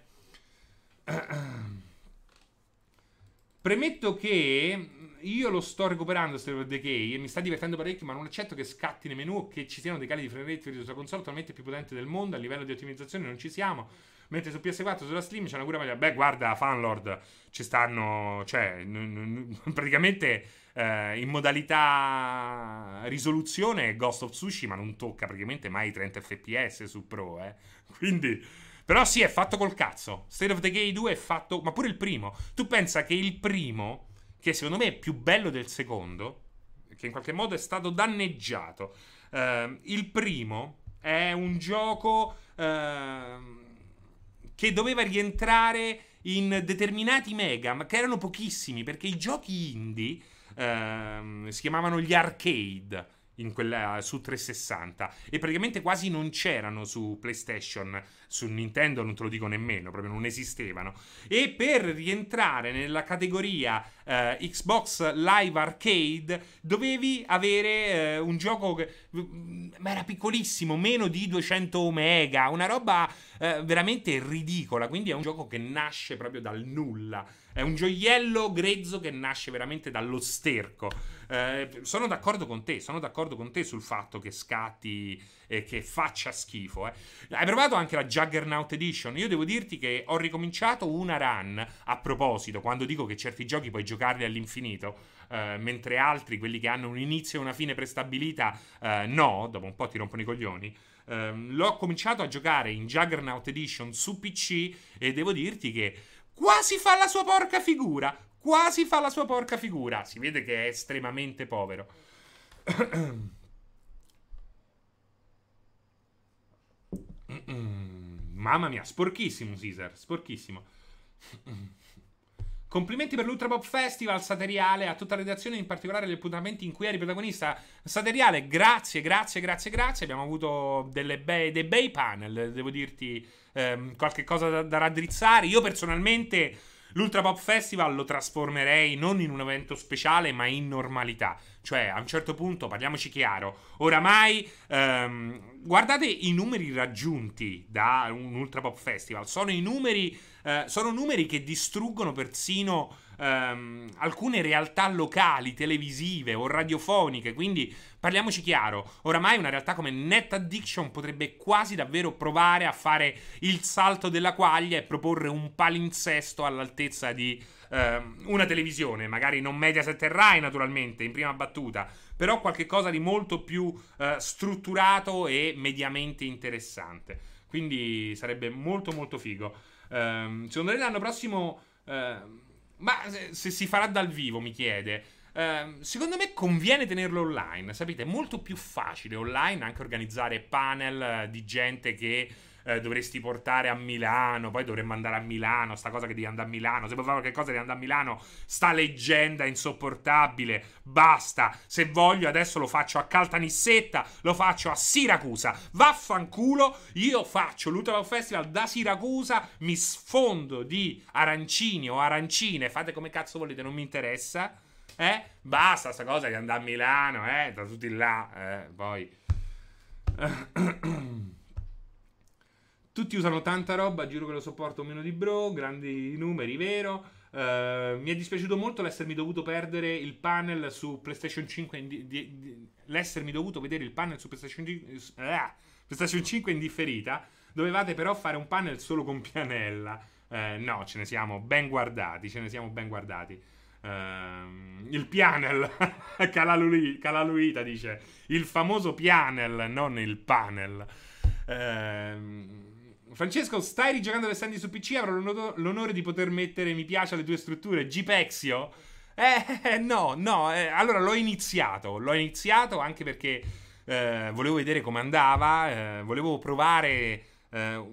Premetto che io lo sto recuperando State of Decay e mi sta divertendo parecchio, ma non accetto che scatti nei menu o che ci siano dei cali di frame rate per la console totalmente più potente del mondo. A livello di ottimizzazione non ci siamo, mentre su P S quattro, sulla Slim c'è una cura meglio. Beh, guarda, Fanlord, ci stanno, cioè, n- n- praticamente eh, in modalità risoluzione Ghost of Tsushima non tocca praticamente mai trenta F P S su Pro, eh. Quindi... Però sì, è fatto col cazzo. State of Decay due è fatto... Ma pure il primo. Tu pensa che il primo, che secondo me è più bello del secondo, che in qualche modo è stato danneggiato, eh, il primo è un gioco eh, che doveva rientrare in determinati mega, ma che erano pochissimi, perché i giochi indie eh, si chiamavano gli arcade in quella, su trecentosessanta, e praticamente quasi non c'erano su PlayStation, su Nintendo non te lo dico nemmeno, proprio non esistevano. E per rientrare nella categoria eh, Xbox Live Arcade dovevi avere eh, un gioco che ma era piccolissimo, meno di duecento mega, una roba eh, veramente ridicola. Quindi è un gioco che nasce proprio dal nulla, è un gioiello grezzo che nasce veramente dallo sterco. Eh, sono d'accordo con te, sono d'accordo con te sul fatto che scatti e eh, che faccia schifo. eh. Hai provato anche la Juggernaut Edition? Io devo dirti che ho ricominciato una run. A proposito, quando dico che certi giochi puoi giocarli all'infinito, eh, mentre altri, quelli che hanno un inizio e una fine prestabilita, eh, no, dopo un po' ti rompono i coglioni. Eh, l'ho cominciato a giocare in Juggernaut Edition su P C e devo dirti che quasi fa la sua porca figura. quasi fa la sua porca figura. Si vede che è estremamente povero. Mamma mia, sporchissimo Zeder, sporchissimo. Complimenti per l'Ultra Pop Festival, Sateriale, a tutta la redazione, in particolare gli appuntamenti in cui eri protagonista. Sateriale, grazie, grazie, grazie, grazie. Abbiamo avuto delle bei, dei bei panel, devo dirti, ehm, qualche cosa da, da raddrizzare. Io personalmente l'Ultra Pop Festival lo trasformerei non in un evento speciale, ma in normalità. Cioè, a un certo punto, parliamoci chiaro, oramai, ehm, guardate i numeri raggiunti da un Ultra Pop Festival. Sono i numeri... Uh, sono numeri che distruggono persino um, alcune realtà locali, televisive o radiofoniche. Quindi parliamoci chiaro, oramai una realtà come Net Addiction potrebbe quasi davvero provare a fare il salto della quaglia e proporre un palinsesto all'altezza di uh, una televisione, magari non Mediaset e Rai naturalmente in prima battuta, però qualcosa di molto più uh, strutturato e mediamente interessante. Quindi sarebbe molto molto figo. Um, secondo me l'anno prossimo uh, ma se, se si farà dal vivo, mi chiede, uh, secondo me conviene tenerlo online. Sapete, è molto più facile online anche organizzare panel uh, di gente che uh, dovresti portare a Milano. Poi dovremmo andare a Milano, sta cosa che devi andare a Milano, se puoi fare qualche cosa devi andare a Milano, sta leggenda insopportabile, basta. Se voglio adesso lo faccio a Caltanissetta, lo faccio a Siracusa, vaffanculo. Io faccio l'Ultra Festival da Siracusa, mi sfondo di arancini o arancine, fate come cazzo volete, non mi interessa, eh? Basta sta cosa di andare a Milano, eh? Da tutti là, eh? Poi tutti usano tanta roba, giuro che lo sopporto meno di Bro, grandi numeri, vero? Uh, mi è dispiaciuto molto l'essermi dovuto perdere il panel su PlayStation cinque in di, di, di, l'essermi dovuto vedere il panel su PlayStation cinque in differita. Dovevate però fare un panel solo con Pianella. Uh, no, ce ne siamo ben guardati, ce ne siamo ben guardati. Uh, il pianel Calalu, Calaluita dice il famoso pianel, non il panel. Ehm uh, Francesco, stai rigiocando le stand su P C? Avrò l'onore di poter mettere mi piace alle tue strutture. Gipexio? Eh, no, no. Eh, allora, l'ho iniziato. L'ho iniziato anche perché eh, volevo vedere come andava. Eh, volevo provare eh,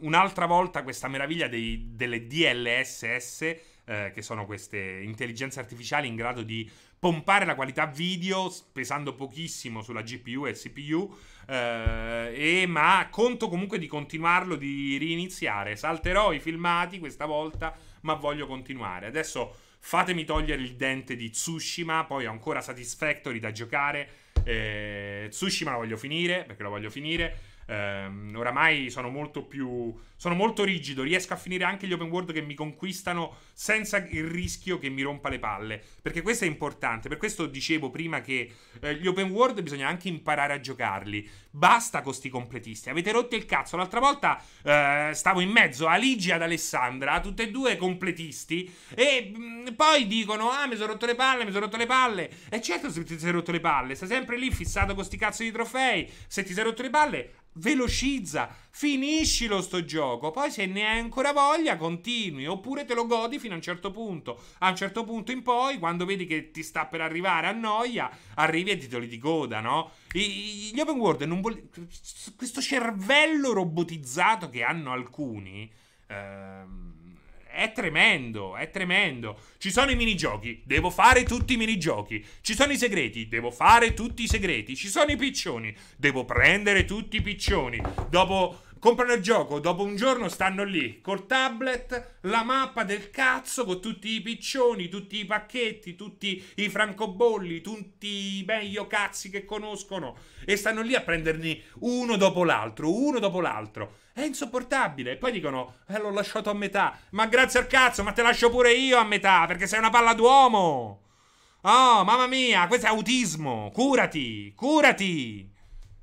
un'altra volta questa meraviglia dei, delle D L S S, eh, che sono queste intelligenze artificiali in grado di pompare la qualità video pesando pochissimo sulla G P U e il C P U, eh, e, ma conto comunque di continuarlo, di riniziare. Salterò i filmati questa volta, ma voglio continuare. Adesso fatemi togliere il dente di Tsushima, poi ho ancora Satisfactory da giocare, eh, Tsushima lo voglio finire, perché lo voglio finire. Um, oramai sono molto più sono molto rigido, riesco a finire anche gli open world che mi conquistano senza il rischio che mi rompa le palle, perché questo è importante. Per questo dicevo prima che eh, gli open world bisogna anche imparare a giocarli. Basta con sti completisti, avete rotto il cazzo. L'altra volta eh, stavo in mezzo a Ligia ad Alessandra, tutte e due completisti, e mh, poi dicono ah mi sono rotto le palle, mi sono rotto le palle. E certo, se ti sei rotto le palle, stai sempre lì fissato con sti cazzo di trofei. Se ti sei rotto le palle, velocizza, finiscilo sto gioco. Poi se ne hai ancora voglia continui, oppure te lo godi fino a un certo punto. A un certo punto in poi, quando vedi che ti sta per arrivare a noia, arrivi ai titoli di coda, no? I, gli open world non vuol... questo cervello robotizzato che hanno alcuni ehm... è tremendo, è tremendo. Ci sono i minigiochi, devo fare tutti i minigiochi. Ci sono i segreti, devo fare tutti i segreti. Ci sono i piccioni, devo prendere tutti i piccioni. Dopo comprano il gioco, dopo un giorno stanno lì col tablet, la mappa del cazzo con tutti i piccioni, tutti i pacchetti, tutti i francobolli, tutti i meglio cazzi che conoscono, e stanno lì a prenderli uno dopo l'altro, uno dopo l'altro. È insopportabile. E poi dicono eh l'ho lasciato a metà. Ma grazie al cazzo, ma te lascio pure io a metà, perché sei una palla d'uomo. Oh mamma mia, questo è autismo. Curati, curati.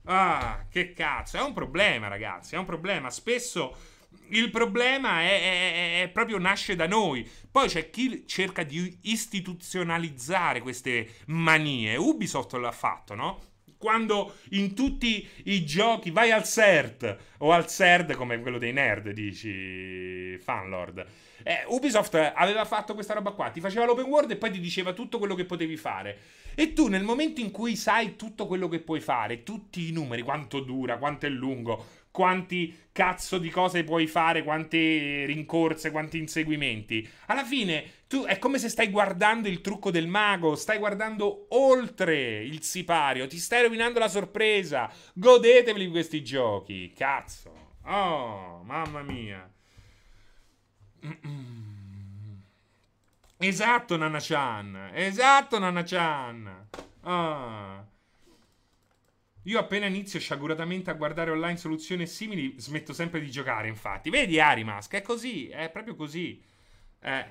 Ah, che cazzo. È un problema ragazzi, è un problema. Spesso il problema è, è, è, è proprio nasce da noi. Poi c'è chi cerca di istituzionalizzare queste manie. Ubisoft l'ha fatto, no? quando in tutti i giochi vai al S E R T o al S E R D come quello dei nerd, dici Fanlord, eh, Ubisoft aveva fatto questa roba qua, ti faceva l'open world e poi ti diceva tutto quello che potevi fare, e tu nel momento in cui sai tutto quello che puoi fare, tutti i numeri, quanto dura, quanto è lungo, quanti cazzo di cose puoi fare, quante rincorse, quanti inseguimenti, alla fine tu è come se stai guardando il trucco del mago, stai guardando oltre il sipario, ti stai rovinando la sorpresa. Godetevi questi giochi, cazzo, oh mamma mia. Esatto Nana Chan, esatto Nana Chan, ah. Io appena inizio sciaguratamente a guardare online soluzioni simili, smetto sempre di giocare, infatti. Vedi Arimask, è così, è proprio così. Eh.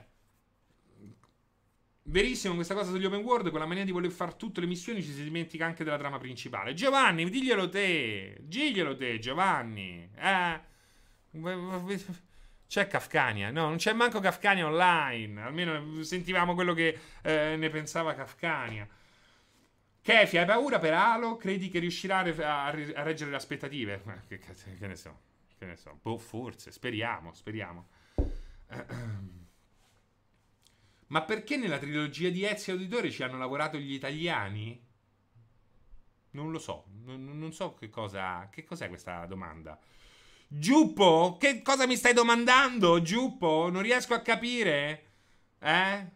Verissimo questa cosa degli open world, con la mania di voler fare tutte le missioni ci si dimentica anche della trama principale. Giovanni, diglielo te, diglielo te Giovanni. Eh. C'è Kafkania? No, non c'è manco Kafkania online, almeno sentivamo quello che eh, ne pensava Kafkania. Kefi, hai paura per Halo? Credi che riuscirà a, re a, re a reggere le aspettative? Ma che cazzo, che ne so, che ne so. Boh, forse, speriamo, speriamo. Ma perché nella trilogia di Ezio Auditore ci hanno lavorato gli italiani? Non lo so, non, non so che cosa... Che cos'è questa domanda? Giuppo, che cosa mi stai domandando, Giuppo? Non riesco a capire, eh?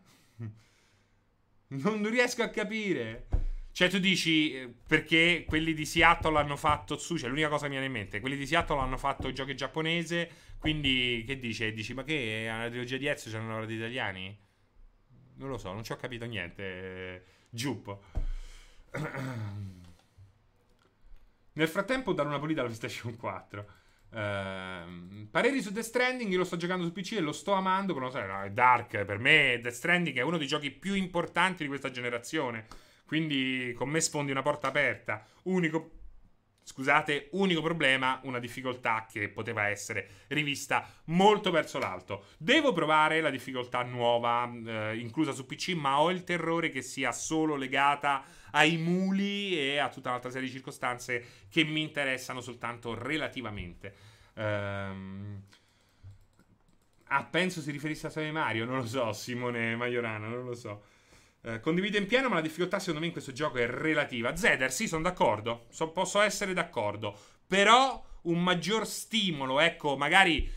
Non, non riesco a capire... Cioè tu dici perché quelli di Seattle hanno fatto su, cioè l'unica cosa che mi viene in mente, quelli di Seattle hanno fatto giochi giapponese, quindi che dice? Dici ma che alla trilogia di Ezio c'hanno lavorato gli italiani? Non lo so, non ci ho capito niente, Giuppo. Nel frattempo dare una pulita alla PlayStation quattro. Uh, pareri su Death Stranding? Io lo sto giocando su P C e lo sto amando, però sai, no, è dark, per me Death Stranding è uno dei giochi più importanti di questa generazione. Quindi con me sfondi una porta aperta. Unico, scusate, unico problema, una difficoltà che poteva essere rivista molto verso l'alto. Devo provare la difficoltà nuova, eh, inclusa su P C, ma ho il terrore che sia solo legata ai muli e a tutta un'altra serie di circostanze che mi interessano soltanto relativamente. Ehm... Ah, penso si riferisse a Sony Mario, non lo so, Simone Maiorano, non lo so. Eh, condivido in pieno, ma la difficoltà secondo me in questo gioco è relativa. Zeder, sì, sono d'accordo, so, posso essere d'accordo, però un maggior stimolo, ecco, magari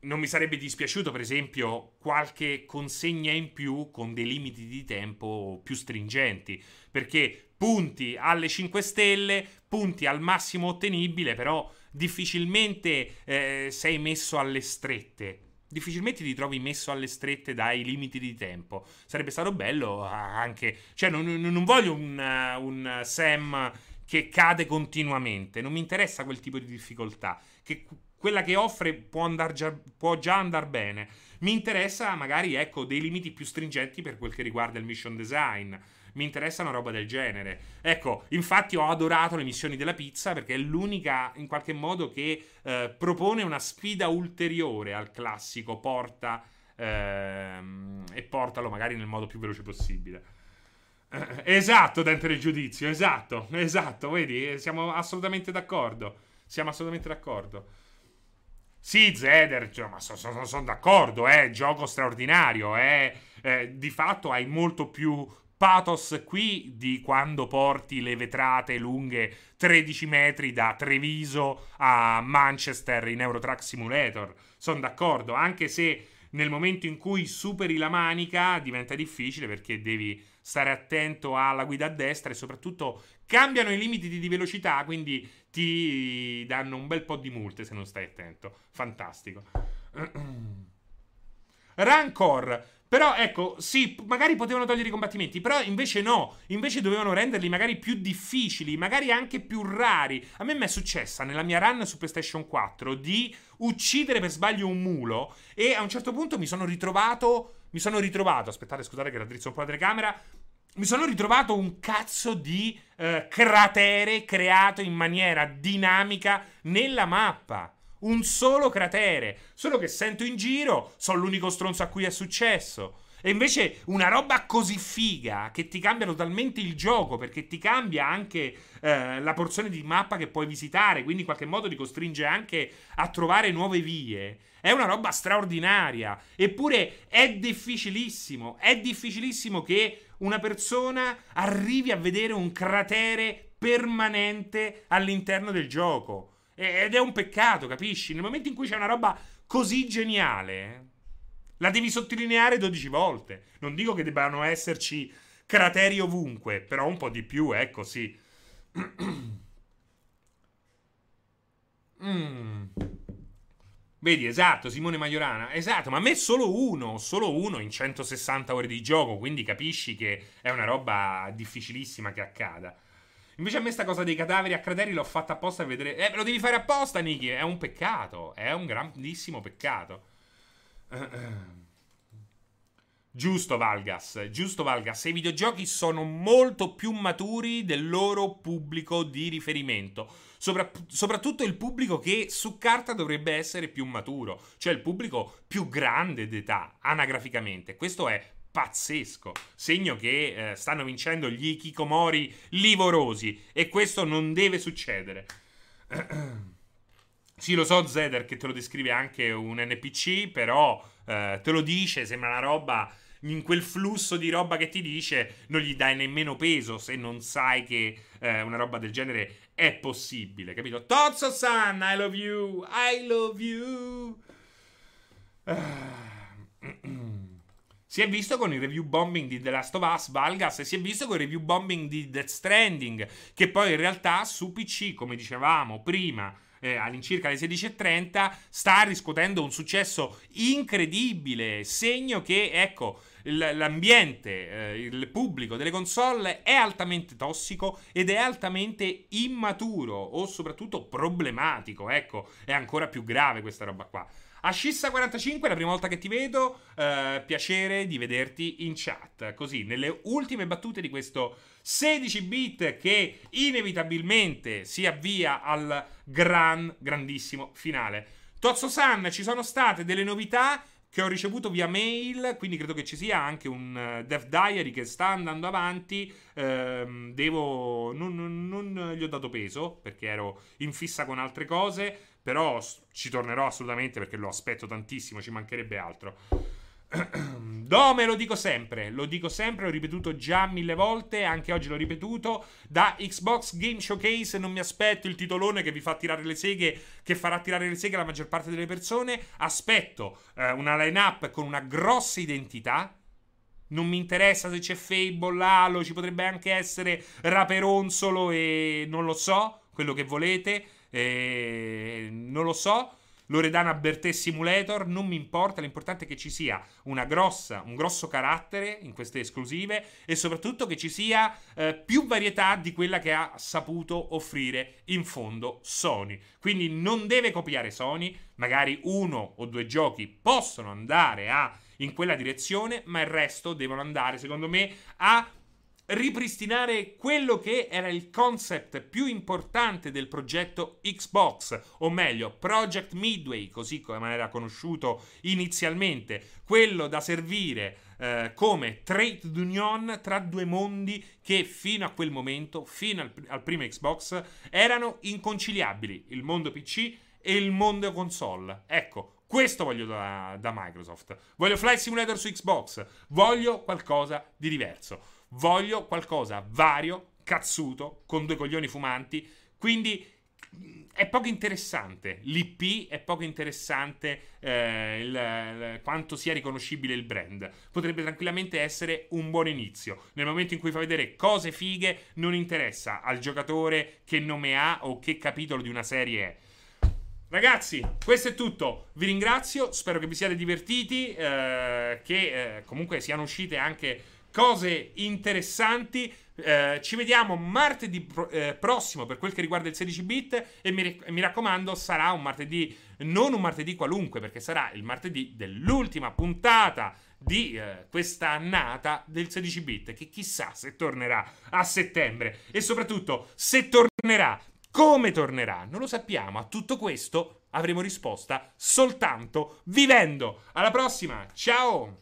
non mi sarebbe dispiaciuto per esempio qualche consegna in più con dei limiti di tempo più stringenti, perché punti alle cinque stelle, punti al massimo ottenibile, però difficilmente eh, sei messo alle strette. Difficilmente ti trovi messo alle strette dai limiti di tempo. Sarebbe stato bello anche... Cioè, non, non voglio un, un Sam che cade continuamente. Non mi interessa quel tipo di difficoltà. Che quella che offre può, andar già, può già andar bene. Mi interessa magari, ecco, dei limiti più stringenti per quel che riguarda il mission design. Mi interessa una roba del genere. Ecco, infatti ho adorato le missioni della pizza, perché è l'unica, in qualche modo, che eh, propone una sfida ulteriore al classico porta ehm, e portalo magari nel modo più veloce possibile. Eh, esatto, Dente del Giudizio, esatto, esatto, vedi, siamo assolutamente d'accordo. Siamo assolutamente d'accordo. Sì, Zeder, cioè, ma sono so, so d'accordo, è eh, gioco straordinario, eh, eh, di fatto hai molto più... pathos qui di quando porti le vetrate lunghe tredici metri da Treviso a Manchester in Euro Truck Simulator. Sono d'accordo, anche se nel momento in cui superi la manica diventa difficile perché devi stare attento alla guida a destra e soprattutto cambiano i limiti di velocità, quindi ti danno un bel po' di multe se non stai attento. Fantastico. Rancor. Però ecco, sì, magari potevano togliere i combattimenti, però invece no, invece dovevano renderli magari più difficili, magari anche più rari. A me mi è successa nella mia run su PlayStation quattro di uccidere per sbaglio un mulo e a un certo punto mi sono ritrovato, mi sono ritrovato, aspettate scusate che raddrizzo un po' la telecamera, mi sono ritrovato un cazzo di eh, cratere creato in maniera dinamica nella mappa. Un solo cratere. Solo che sento in giro, sono l'unico stronzo a cui è successo. E invece una roba così figa che ti cambia totalmente il gioco, perché ti cambia anche eh, la porzione di mappa che puoi visitare, quindi in qualche modo ti costringe anche a trovare nuove vie. È una roba straordinaria. Eppure è difficilissimo, è difficilissimo che una persona arrivi a vedere un cratere permanente all'interno del gioco. Ed è un peccato, capisci? Nel momento in cui c'è una roba così geniale, la devi sottolineare dodici volte. Non dico che debbano esserci crateri ovunque, però un po' di più, ecco, sì. mm. Vedi, esatto, Simone Maiorana. Esatto, ma a me è solo uno, solo uno in centosessanta ore di gioco, quindi capisci che è una roba difficilissima che accada. Invece a me sta cosa dei cadaveri a crateri l'ho fatta apposta a vedere. Eh, lo devi fare apposta, Niki, è un peccato, è un grandissimo peccato. Uh, uh. Giusto, Valgas, giusto, Valgas. I videogiochi sono molto più maturi del loro pubblico di riferimento. Sopra- soprattutto il pubblico che su carta dovrebbe essere più maturo, cioè il pubblico più grande d'età, anagraficamente. Questo è pazzesco, segno che eh, stanno vincendo gli hikikomori livorosi, e questo non deve succedere. Sì, lo so, Zeder, che te lo descrive anche un N P C, però eh, te lo dice, sembra una roba... in quel flusso di roba che ti dice non gli dai nemmeno peso se non sai che eh, una roba del genere è possibile, capito? Tozzo san, I love you, I love you. Uh, si è visto con il review bombing di The Last of Us, Valgas, e si è visto con il review bombing di Death Stranding, che poi in realtà su P C, come dicevamo prima, Eh, all'incirca alle sedici e trenta, sta riscuotendo un successo incredibile, segno che, ecco, l'ambiente, eh, il pubblico delle console è altamente tossico ed è altamente immaturo, o soprattutto problematico, ecco, è ancora più grave questa roba qua. Ascissa quarantacinque, la prima volta che ti vedo, eh, piacere di vederti in chat, così, nelle ultime battute di questo sedici bit che inevitabilmente si avvia al gran, grandissimo finale. Tozzo san, ci sono state delle novità che ho ricevuto via mail, quindi credo che ci sia anche un uh, Death Diary che sta andando avanti. Ehm, devo... Non, non, non gli ho dato peso, perché ero in fissa con altre cose, però ci tornerò assolutamente perché lo aspetto tantissimo, ci mancherebbe altro. Dome, lo dico sempre, lo dico sempre, l'ho ripetuto già mille volte, anche oggi l'ho ripetuto, da Xbox Game Showcase non mi aspetto il titolone che vi fa tirare le seghe, che farà tirare le seghe la maggior parte delle persone, aspetto eh, una line-up con una grossa identità. Non mi interessa se c'è Fable, Halo, ci potrebbe anche essere Raperonzolo e non lo so, quello che volete, e... non lo so, Loredana Bertè Simulator, non mi importa, l'importante è che ci sia una grossa, un grosso carattere in queste esclusive e soprattutto che ci sia eh, più varietà di quella che ha saputo offrire in fondo Sony. Quindi non deve copiare Sony, magari uno o due giochi possono andare a, in quella direzione, ma il resto devono andare, secondo me, a ripristinare quello che era il concept più importante del progetto Xbox, o meglio Project Midway, così come era conosciuto inizialmente, quello da servire eh, come trade d'union tra due mondi che fino a quel momento, fino al, al primo Xbox, erano inconciliabili, il mondo P C e il mondo console. Ecco, questo voglio da, da Microsoft, voglio Flight Simulator su Xbox, voglio qualcosa di diverso. Voglio qualcosa vario, cazzuto, con due coglioni fumanti. Quindi è poco interessante l'I P, è poco interessante eh, il, il, quanto sia riconoscibile il brand. Potrebbe tranquillamente essere un buon inizio. Nel momento in cui fa vedere cose fighe, non interessa al giocatore che nome ha o che capitolo di una serie è. Ragazzi, questo è tutto, vi ringrazio, spero che vi siate divertiti, eh, che eh, comunque siano uscite anche cose interessanti. Eh, ci vediamo martedì pro- eh, prossimo per quel che riguarda il sedici bit e mi, ric- mi raccomando, sarà un martedì, non un martedì qualunque, perché sarà il martedì dell'ultima puntata di eh, questa annata del sedici bit, che chissà se tornerà a settembre e soprattutto se tornerà, come tornerà, non lo sappiamo. A tutto questo avremo risposta soltanto vivendo. Alla prossima, ciao!